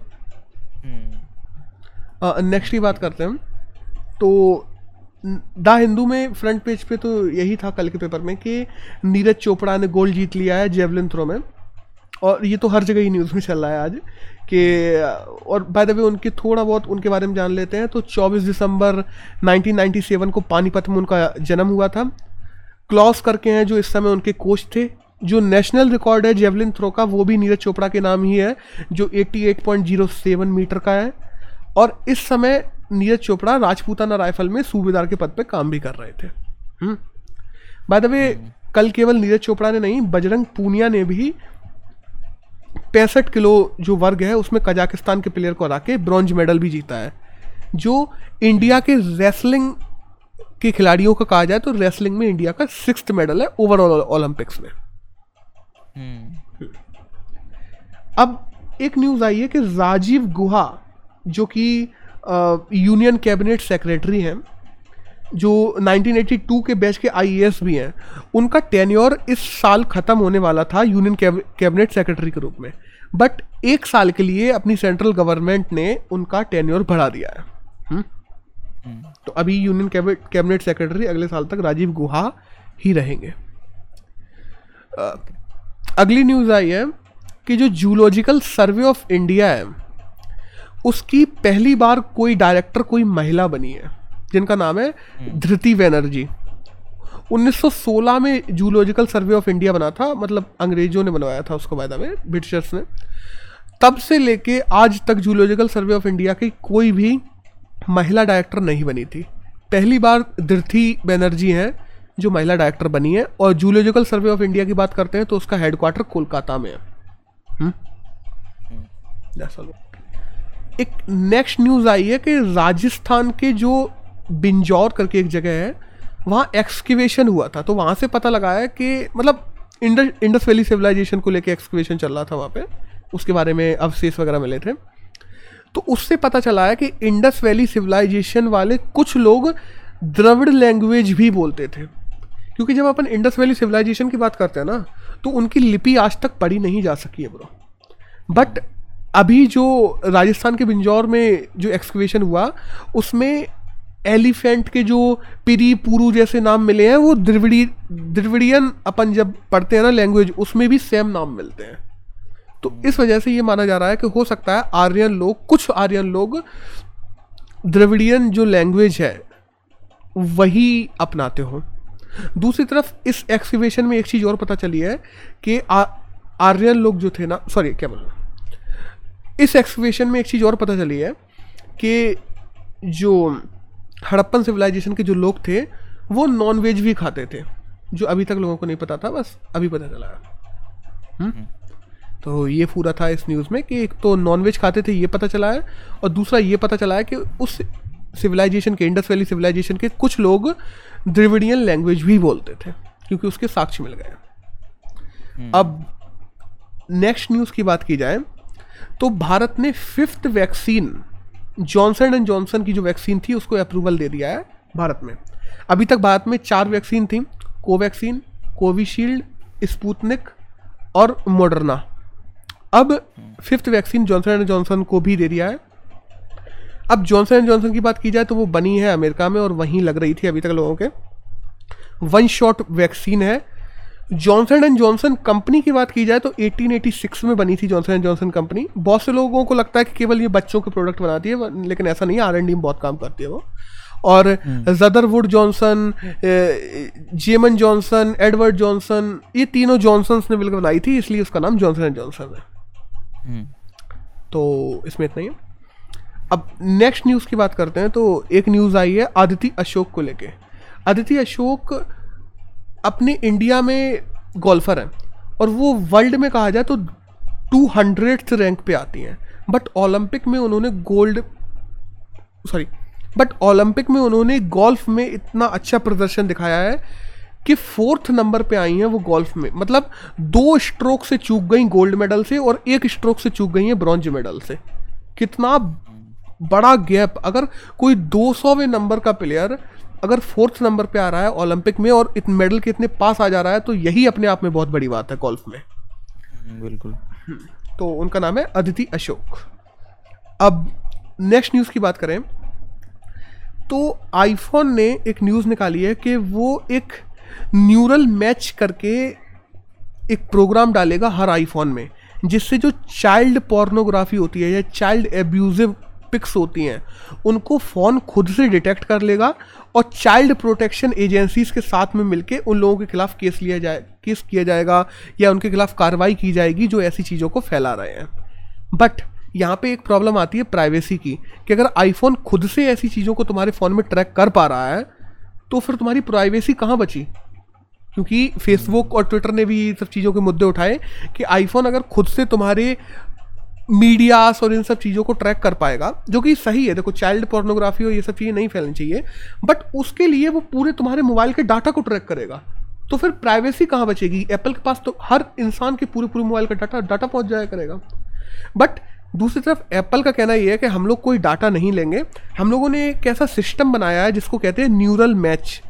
नेक्स्ट की बात करते हैं तो द हिंदू में फ्रंट पेज पे तो यही था कल के पेपर में कि नीरज चोपड़ा ने गोल्ड जीत लिया है जेवलिन थ्रो में, और ये तो हर जगह ही न्यूज़ में चल रहा है आज कि। और बाय द वे उनके थोड़ा बहुत उनके बारे में जान लेते हैं तो चौबीस दिसंबर उन्नीस सौ सत्तानवे को पानीपत में उनका जन्म हुआ था। क्लॉस करके हैं जो इस समय उनके कोच थे, जो नेशनल रिकॉर्ड है जेवलिन थ्रो का वो भी नीरज चोपड़ा के नाम ही है जो अट्ठासी पॉइंट शून्य सात मीटर का है। और इस समय नीरज चोपड़ा राजपूताना राइफल में सूबेदार के पद पे काम भी कर रहे थे। बाय द वे कल केवल नीरज चोपड़ा ने नहीं बजरंग पूनिया ने भी पैंसठ किलो जो वर्ग है उसमें कजाकिस्तान के प्लेयर को हरा के ब्रॉन्ज मेडल भी जीता है, जो इंडिया के रेसलिंग के खिलाड़ियों का कहा जाए तो रेसलिंग में इंडिया का सिक्स्थ मेडल है ओवरऑल ओलंपिक्स में। अब एक न्यूज़ आई है कि राजीव गुहा जो कि यूनियन कैबिनेट सेक्रेटरी हैं जो नाइनटीन एटी टू के बैच के आईएएस भी हैं, उनका टेन्योर इस साल ख़त्म होने वाला था यूनियन कैबिनेट सेक्रेटरी के रूप में, बट एक साल के लिए अपनी सेंट्रल गवर्नमेंट ने उनका टेन्योर बढ़ा दिया है। हुँ? हुँ. तो अभी यूनियन कैबिनेट सेक्रेटरी अगले साल तक राजीव गुहा ही रहेंगे। अगली न्यूज़ आई है कि जो जूलॉजिकल सर्वे ऑफ इंडिया है उसकी पहली बार कोई डायरेक्टर कोई महिला बनी है, जिनका नाम है धृति बैनर्जी। उन्नीस सौ सोलह में जूलॉजिकल सर्वे ऑफ इंडिया बना था, मतलब अंग्रेजों ने बनवाया था उसको, वायदा में ब्रिटिशर्स ने। तब से लेके आज तक जूलॉजिकल सर्वे ऑफ इंडिया की कोई भी महिला डायरेक्टर नहीं बनी थी, पहली बार धृति बैनर्जी हैं जो महिला डायरेक्टर बनी है। और जूलॉजिकल सर्वे ऑफ इंडिया की बात करते हैं तो उसका हेडक्वार्टर कोलकाता में है। हुँ? हुँ। एक नेक्स्ट न्यूज़ आई है कि राजस्थान के जो बिंजौर करके एक जगह है वहाँ एक्सकेवेशन हुआ था, तो वहाँ से पता लगा है कि मतलब इंडस इंडस वैली सिविलाइजेशन को लेके एक्सकेवेशन चल रहा था वहाँ पे, उसके बारे में अवशेष वगैरह मिले थे। तो उससे पता चला है कि इंडस वैली सिविलाइजेशन वाले कुछ लोग द्रविड़ लैंग्वेज भी बोलते थे, क्योंकि जब अपन इंडस वैली सिविलाइजेशन की बात करते हैं ना तो उनकी लिपि आज तक पढ़ी नहीं जा सकी है ब्रो। बट अभी जो राजस्थान के बिंजौर में जो एक्सकेवेशन हुआ उसमें एलिफेंट के जो पिरी पुरु जैसे नाम मिले हैं वो द्रविड़ी द्रविड़ियन अपन जब पढ़ते हैं ना लैंग्वेज उसमें भी सेम नाम मिलते हैं। तो इस वजह से ये माना जा रहा है कि हो सकता है आर्यन लोग, कुछ आर्यन लोग द्रविड़ियन जो लैंग्वेज है वही अपनाते हो। दूसरी तरफ इस एक्सकेवेशन में एक चीज़ और पता चली है कि आर्यन लोग जो थे ना सॉरी क्या बोल रहा हूँ इस एक्सकेवेशन में एक चीज़ और पता चली है कि जो हड़प्पन सिविलाइजेशन के जो लोग थे वो नॉन वेज भी खाते थे, जो अभी तक लोगों को नहीं पता था, बस अभी पता चला। हुँ? तो ये पूरा था इस न्यूज़ में कि एक तो नॉन वेज खाते थे ये पता चला है, और दूसरा ये पता चला है कि उस सिविलाइजेशन के इंडस वैली सिविलाइजेशन के कुछ लोग द्रविड़ियन लैंग्वेज भी बोलते थे क्योंकि उसके साक्ष्य मिल गए। अब नेक्स्ट न्यूज़ की बात की जाए तो भारत ने fifth vaccine Johnson and Johnson की जो वैक्सीन थी उसको अप्रूवल दे दिया है भारत में। अभी तक भारत में चार वैक्सीन थी, कोवैक्सीन, कोविशील्ड, स्पुतनिक और मॉडर्ना। अब fifth vaccine Johnson and Johnson को भी दे दिया है। अब जॉनसन एंड जॉनसन की बात की जाए तो वो बनी है अमेरिका में और वहीं लग रही थी अभी तक लोगों के, वन शॉट वैक्सीन है। जॉनसन एंड जॉनसन कंपनी की बात की जाए तो अठारह छियासी में बनी थी जॉनसन एंड जॉनसन कंपनी। बहुत से लोगों को लगता है कि केवल ये बच्चों के प्रोडक्ट बनाती है, लेकिन ऐसा नहीं है, आर एंड डी में बहुत काम करती है वो। और Robert Wood Johnson, James Johnson, Edward Johnson, ये तीनों जॉनसन्स ने मिलकर बनाई थी, इसलिए उसका नाम जॉनसन एंड जॉनसन है। तो इसमें इतना ही है। अब नेक्स्ट न्यूज़ की बात करते हैं तो एक न्यूज़ आई है आदिति अशोक को लेके। आदिति अशोक अपने इंडिया में गोल्फर हैं और वो वर्ल्ड में कहा जाए तो टू हंड्रेड रैंक पे आती हैं, बट ओलंपिक में उन्होंने गोल्ड सॉरी बट ओलंपिक में उन्होंने गोल्फ में इतना अच्छा प्रदर्शन दिखाया है कि फोर्थ नंबर पे आई हैं वो गोल्फ में, मतलब दो स्ट्रोक से चूक गई गोल्ड मेडल से और एक स्ट्रोक से चूक गई हैं ब्रॉन्ज मेडल से। कितना बड़ा गैप! अगर कोई दो सौवें नंबर का प्लेयर अगर फोर्थ नंबर पे आ रहा है ओलंपिक में और इत मेडल के इतने पास आ जा रहा है तो यही अपने आप में बहुत बड़ी बात है गोल्फ में। बिल्कुल। तो उनका नाम है अदिति अशोक। अब नेक्स्ट न्यूज़ की बात करें तो आईफोन ने एक न्यूज़ निकाली है कि वो एक न्यूरल मैच करके एक प्रोग्राम डालेगा हर आईफोन में, जिससे जो चाइल्ड पोर्नोग्राफी होती है या चाइल्ड एब्यूजिव पिक्स होती हैं उनको फ़ोन खुद से डिटेक्ट कर लेगा और चाइल्ड प्रोटेक्शन एजेंसीज के साथ में मिलके उन लोगों के खिलाफ केस लिया जाए केस किया जाएगा या उनके खिलाफ कार्रवाई की जाएगी जो ऐसी चीज़ों को फैला रहे हैं। बट यहाँ पे एक प्रॉब्लम आती है प्राइवेसी की, कि अगर आईफोन खुद से ऐसी चीज़ों को तुम्हारे फ़ोन में ट्रैक कर पा रहा है तो फिर तुम्हारी प्राइवेसी कहाँ बची, क्योंकि फेसबुक और ट्विटर ने भी सब चीज़ों के मुद्दे उठाए कि आईफोन अगर खुद से तुम्हारे मीडियास और इन सब चीज़ों को ट्रैक कर पाएगा, जो कि सही है। देखो चाइल्ड पोर्नोग्राफी और ये सब चीज़ें नहीं फैलनी चाहिए, बट उसके लिए वो पूरे तुम्हारे मोबाइल के डाटा को ट्रैक करेगा तो फिर प्राइवेसी कहाँ बचेगी? एप्पल के पास तो हर इंसान के पूरे पूरे मोबाइल का डाटा डाटा पहुँच जाया करेगा। बट दूसरी तरफ एप्पल का कहना यह है कि हम लोग कोई डाटा नहीं लेंगे, हम लोगों ने एक ऐसा सिस्टम बनाया है जिसको कहते हैं न्यूरल मैच,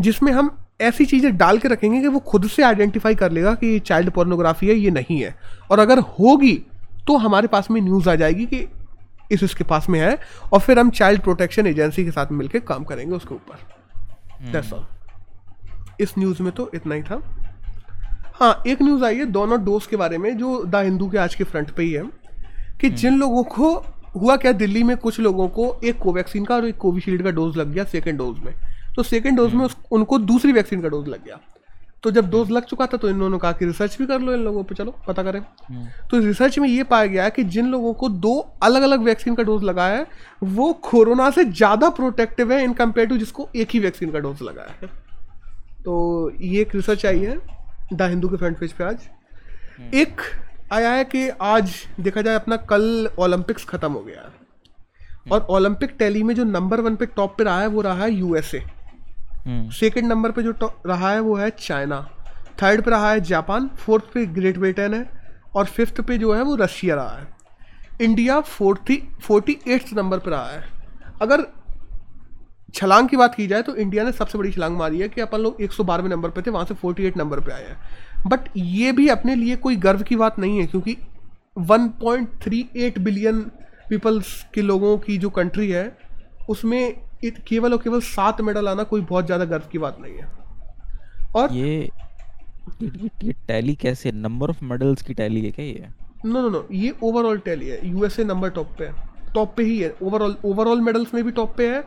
जिसमें हम ऐसी चीज़ें डाल के रखेंगे कि वो खुद से आइडेंटिफाई कर लेगा कि ये चाइल्ड पोर्नोग्राफी है ये नहीं है, और अगर होगी तो हमारे पास में न्यूज़ आ जाएगी कि इस इसके पास में है, और फिर हम चाइल्ड प्रोटेक्शन एजेंसी के साथ मिलकर काम करेंगे उसके ऊपर। That's all. इस न्यूज़ में तो इतना ही था। हाँ, एक न्यूज़ आई है दोनों डोज के बारे में जो द हिंदू के आज के फ्रंट पे ही है, कि जिन लोगों को हुआ क्या, दिल्ली में कुछ लोगों को एक कोवैक्सीन का और एक कोविशील्ड का डोज लग गया सेकेंड डोज में, तो सेकेंड डोज में उस, उनको दूसरी वैक्सीन का डोज लग गया। तो जब डोज लग चुका था तो इन्होंने कहा कि रिसर्च भी कर लो इन लोगों पे, चलो पता करें। तो रिसर्च में ये पाया गया कि जिन लोगों को दो अलग अलग वैक्सीन का डोज लगा है वो कोरोना से ज़्यादा प्रोटेक्टिव है इन कंपेयर टू जिसको एक ही वैक्सीन का डोज लगा है। तो ये एक रिसर्च आई है द हिंदू के फ्रंट पेज पे आज। एक आया है कि आज देखा जाए अपना कल ओलंपिक्स ख़त्म हो गया और ओलंपिक टैली में जो नंबर वन पे टॉप पे रहा है वो रहा है यूएसए, सेकेंड नंबर पे जो रहा है वो है चाइना, थर्ड पे रहा है जापान, फोर्थ पे ग्रेट ब्रिटेन है और फिफ्थ पे जो है वो रशिया रहा है। India forty forty eighth number पे रहा है। अगर छलांग की बात की जाए तो इंडिया ने सबसे बड़ी छलांग मारी है कि अपन लोग एक सौ बारहवें नंबर पे थे, वहाँ से फोर्टी एट नंबर पे आए हैं। बट ये भी अपने लिए कोई गर्व की बात नहीं है, क्योंकि one point three eight billion peoples के लोगों की जो कंट्री है उसमें इत केवल और केवल सात मेडल आना कोई बहुत ज्यादा गर्व की बात नहीं है। और ये ये टैली कैसे, नंबर ऑफ मेडल्स की टैली है क्या ये? नो नो नो, ये ओवरऑल टैली है। यूएसए नंबर टॉप पे है, टॉप पे ही है, ओवरऑल ओवरऑल मेडल्स में भी टॉप पे है।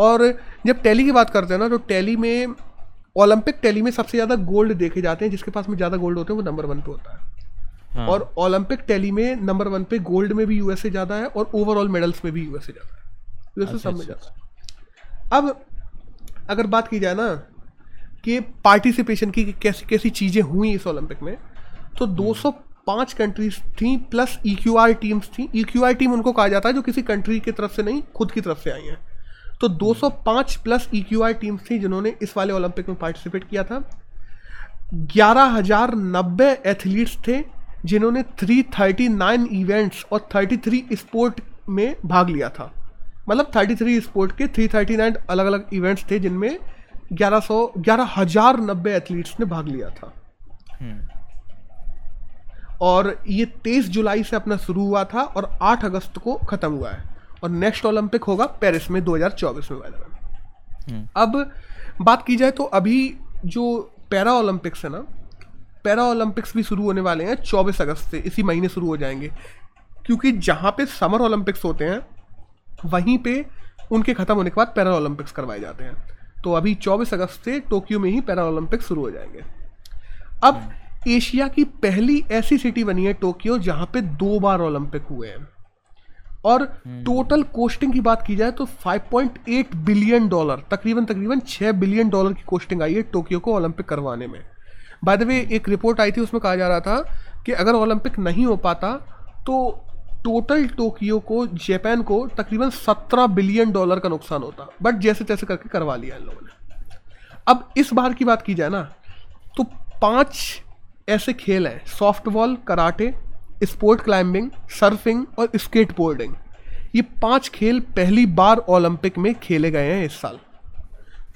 और जब टैली की बात करते हैं ना तो टैली में ओलंपिक टैली में सबसे ज्यादा गोल्ड देखे जाते हैं, जिसके पास में ज्यादा गोल्ड होते हैं वो नंबर वन पे होता है। हाँ। और ओलंपिक टैली में नंबर वन पे गोल्ड में भी यूएसए ज्यादा है और ओवरऑल मेडल्स में भी यूएसए ज्यादा है, यूएसए सब में ज्यादा है। अब अगर बात की जाए ना कि पार्टिसिपेशन की कैसी कैसी चीज़ें हुई इस ओलंपिक में, तो दो सौ पाँच कंट्रीज थी plus E Q R teams थी। ई क्यू आर टीम उनको कहा जाता है जो किसी कंट्री की तरफ से नहीं खुद की तरफ से आई हैं। तो दो सौ पाँच plus E Q R teams थी जिन्होंने इस वाले ओलंपिक में पार्टिसिपेट किया था। ग्यारह हज़ार नब्बे एथलीट्स थे जिन्होंने तीन सौ उनतालीस इवेंट्स और तैंतीस स्पोर्ट में भाग लिया था। मतलब तैंतीस स्पोर्ट के तीन सौ उनतालीस अलग अलग इवेंट्स थे जिनमें ग्यारह सौ ग्यारह हजार नब्बे एथलीट्स ने भाग लिया था। hmm. और ये तेईस जुलाई से अपना शुरू हुआ था और आठ अगस्त को ख़त्म हुआ है, और नेक्स्ट ओलंपिक होगा पेरिस में दो हज़ार चौबीस में। hmm. अब बात की जाए तो अभी जो पैरा ओलंपिक्स है ना, पैरा ओलंपिक्स भी शुरू होने वाले हैं चौबीस अगस्त से, इसी महीने शुरू हो जाएंगे, क्योंकि जहाँ पे समर ओलंपिक्स होते हैं वहीं पे उनके ख़त्म होने के बाद पैरा ओलंपिक्स करवाए जाते हैं। तो अभी चौबीस अगस्त से टोक्यो में ही पैरा ओलंपिक्स शुरू हो जाएंगे। अब एशिया की पहली ऐसी सिटी बनी है टोक्यो जहाँ पे दो बार ओलंपिक हुए हैं। और टोटल कोस्टिंग की बात की जाए तो पाँच पॉइंट आठ बिलियन डॉलर, तकरीबन तकरीबन छह बिलियन डॉलर की कोस्टिंग आई है टोक्यो को ओलंपिक करवाने में। बाय द वे, एक रिपोर्ट आई थी उसमें कहा जा रहा था कि अगर ओलंपिक नहीं हो पाता तो टोटल टोक्यो को, जापान को तकरीबन सत्रह बिलियन डॉलर का नुकसान होता, बट जैसे तैसे करके करवा लिया इन लोगों ने। अब इस बार की बात की जाए ना तो पांच ऐसे खेल हैं, softball, karate, sport climbing, surfing और स्केट बोर्डिंग। ये पांच खेल पहली बार ओलंपिक में खेले गए हैं इस साल।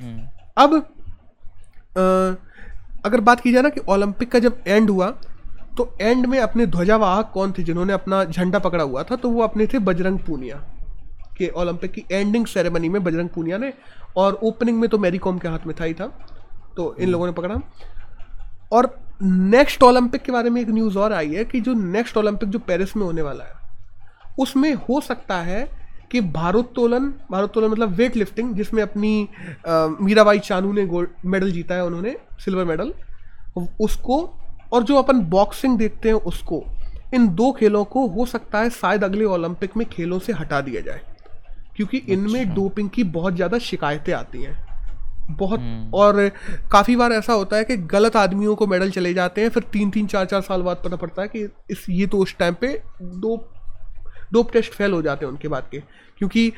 hmm. अब आ, अगर बात की जाए ना कि ओलंपिक का जब एंड हुआ तो एंड में अपने ध्वजावाहक कौन थे जिन्होंने अपना झंडा पकड़ा हुआ था, तो वो अपने थे बजरंग पूनिया। के ओलंपिक की एंडिंग सेरेमनी में बजरंग पूनिया ने, और ओपनिंग में तो मैरी कॉम के हाथ में था ही था, तो इन लोगों ने पकड़ा। और नेक्स्ट ओलंपिक के बारे में एक न्यूज़ और आई है कि जो नेक्स्ट ओलंपिक जो पेरिस में होने वाला है उसमें हो सकता है कि भारोत्तोलन, भारोत्तोलन मतलब वेट लिफ्टिंग, जिसमें अपनी मीराबाई चानू ने गोल्ड मेडल जीता है, उन्होंने सिल्वर मेडल, उसको और जो अपन बॉक्सिंग देखते हैं उसको, इन दो खेलों को हो सकता है शायद अगले ओलंपिक में खेलों से हटा दिया जाए, क्योंकि इनमें डोपिंग की बहुत ज़्यादा शिकायतें आती हैं बहुत। और काफ़ी बार ऐसा होता है कि गलत आदमियों को मेडल चले जाते हैं, फिर तीन तीन चार चार साल बाद पता पड़ता है कि इस ये तो उस टाइम पे डोप डोप टेस्ट फेल हो जाते हैं उनके बाद के, क्योंकि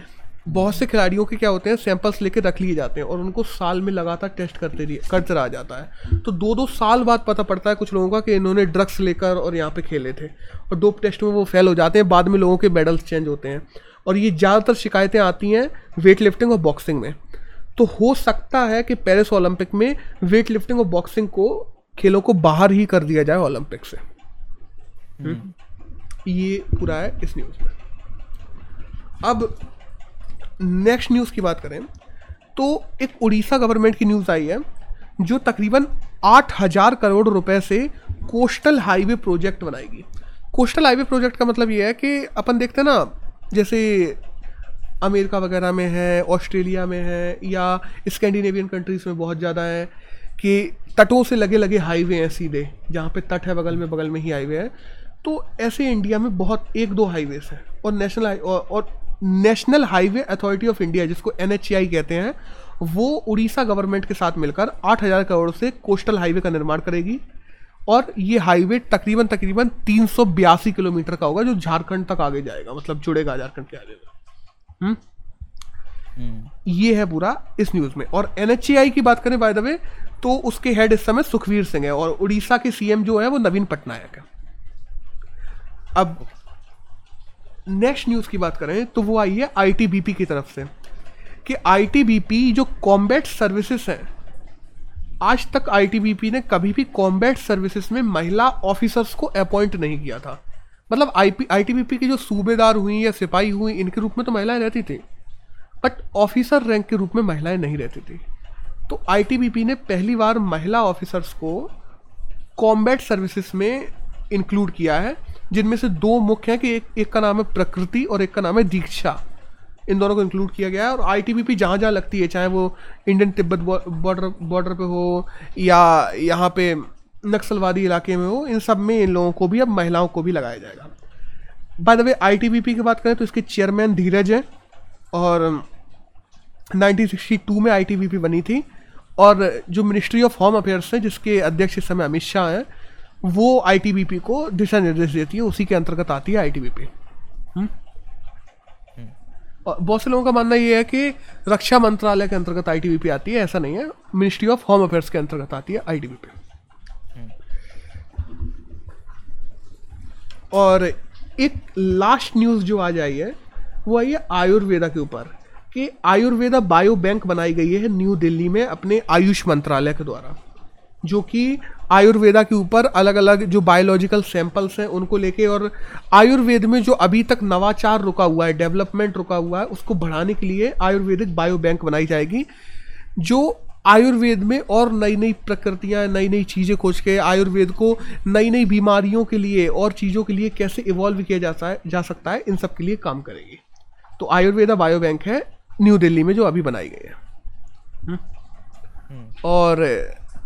बहुत से खिलाड़ियों के क्या होते हैं, सैंपल्स लेके रख लिए जाते हैं और उनको साल में लगातार टेस्ट करते रहिए करते रहा जाता है। तो दो दो साल बाद पता पड़ता है कुछ लोगों का कि इन्होंने ड्रग्स लेकर और यहाँ पे खेले थे, और दो टेस्ट में वो फेल हो जाते हैं। बाद में लोगों के मेडल्स चेंज होते हैं, और ये ज़्यादातर शिकायतें आती हैं वेट लिफ्टिंग और बॉक्सिंग में। तो हो सकता है कि पेरिस ओलंपिक में वेट लिफ्टिंग और बॉक्सिंग को, खेलों को बाहर ही कर दिया जाए ओलंपिक से। ये पूरा है इस न्यूज़ में। अब नेक्स्ट न्यूज़ की बात करें तो एक उड़ीसा गवर्नमेंट की न्यूज़ आई है जो तकरीबन आठ हज़ार करोड़ रुपए से कोस्टल हाईवे प्रोजेक्ट बनाएगी। कोस्टल हाईवे प्रोजेक्ट का मतलब ये है कि अपन देखते हैं ना, जैसे अमेरिका वगैरह में है, ऑस्ट्रेलिया में है, या स्कैंडिनेवियन कंट्रीज़ में बहुत ज़्यादा है कि तटों से लगे लगे हाईवे हैं सीधे, जहाँ पे तट है बगल में बगल में ही हाईवे है। तो ऐसे इंडिया में बहुत एक दो हाईवेज हैं, और नेशनल और, और national highway authority of India जिसको एन एच ए आई कहते हैं, वो उड़ीसा गवर्नमेंट के साथ मिलकर आठ हज़ार करोड़ से कोस्टल हाईवे का निर्माण करेगी। और ये हाईवे तकरीबन तकरीबन तीन सौ बयासी किलोमीटर का होगा, जो झारखंड तक आगे जाएगा, मतलब जुड़ेगा झारखंड के आगे। हुँ? हुँ. ये है पूरा इस न्यूज़ में। और एन एच ए आई की बात करें बाय द वे, तो उसके हेड इस समय सुखवीर सिंह है, और उड़ीसा के सी एम जो है वो नवीन पटनायक है। अब नेक्स्ट न्यूज़ की बात करें तो वो आई है आई टी बी पी की तरफ से कि आई टी बी पी जो कॉम्बैट सर्विसेज है, आज तक आई टी बी पी ने कभी भी कॉम्बैट सर्विसेज में महिला ऑफिसर्स को अपॉइंट नहीं किया था। मतलब आई टी बी पी की जो सूबेदार हुई या सिपाही हुई, इनके रूप में तो महिलाएं रहती थी, बट ऑफिसर रैंक के रूप में महिलाएं नहीं रहती थी। तो आई टी बी पी ने पहली बार महिला ऑफिसर्स को कॉम्बैट सर्विसेज में इंक्लूड किया है, जिनमें से दो मुख्य हैं कि एक एक का नाम है प्रकृति और एक का नाम है दीक्षा। इन दोनों को इंक्लूड किया गया है। और आई टी बी पी जहाँ जहाँ लगती है, चाहे वो इंडियन तिब्बत बॉर्डर बॉर्डर पे हो या यहाँ पे नक्सलवादी इलाके में हो, इन सब में इन लोगों को भी, अब महिलाओं को भी लगाया जाएगा। By the way I T B P की बात करें तो इसके चेयरमैन धीरज हैं, और नाइनटीन सिक्सटी टू में आई टी बी पी बनी थी। और जो मिनिस्ट्री ऑफ होम अफेयर्स है, जिसके अध्यक्ष इस समय अमित शाह हैं, वो आई टी बी पी को दिशा निर्देश देती है, उसी के अंतर्गत आती है आई टी बी पी। और बहुत से लोगों का मानना यह है कि रक्षा मंत्रालय के अंतर्गत आई टी बी पी आती है, ऐसा नहीं है, मिनिस्ट्री ऑफ होम अफेयर्स के अंतर्गत आती है आई टी बी पी। और एक लास्ट न्यूज़ जो आज आई है वो आई है आयुर्वेदा के ऊपर कि आयुर्वेदा बायो बैंक बनाई गई है न्यू दिल्ली में अपने आयुष मंत्रालय के द्वारा, जो कि आयुर्वेदा के ऊपर अलग अलग जो बायोलॉजिकल सैंपल्स हैं उनको लेके, और आयुर्वेद में जो अभी तक नवाचार रुका हुआ है, डेवलपमेंट रुका हुआ है, उसको बढ़ाने के लिए आयुर्वेदिक बायो बैंक बनाई जाएगी, जो आयुर्वेद में और नई नई प्रकृतियाँ, नई नई चीज़ें खोज के आयुर्वेद को नई नई बीमारियों के लिए और चीज़ों के लिए कैसे इवॉल्व किया जाता है जा सकता है, इन सब के लिए काम करेगी। तो आयुर्वेदा बायो बैंक है न्यू दिल्ली में जो अभी बनाई गई है। हुँ? हुँ. और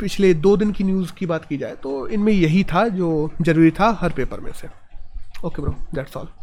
पिछले दो दिन की न्यूज़ की बात की जाए तो इनमें यही था जो जरूरी था हर पेपर में से। Okay bro, that's all.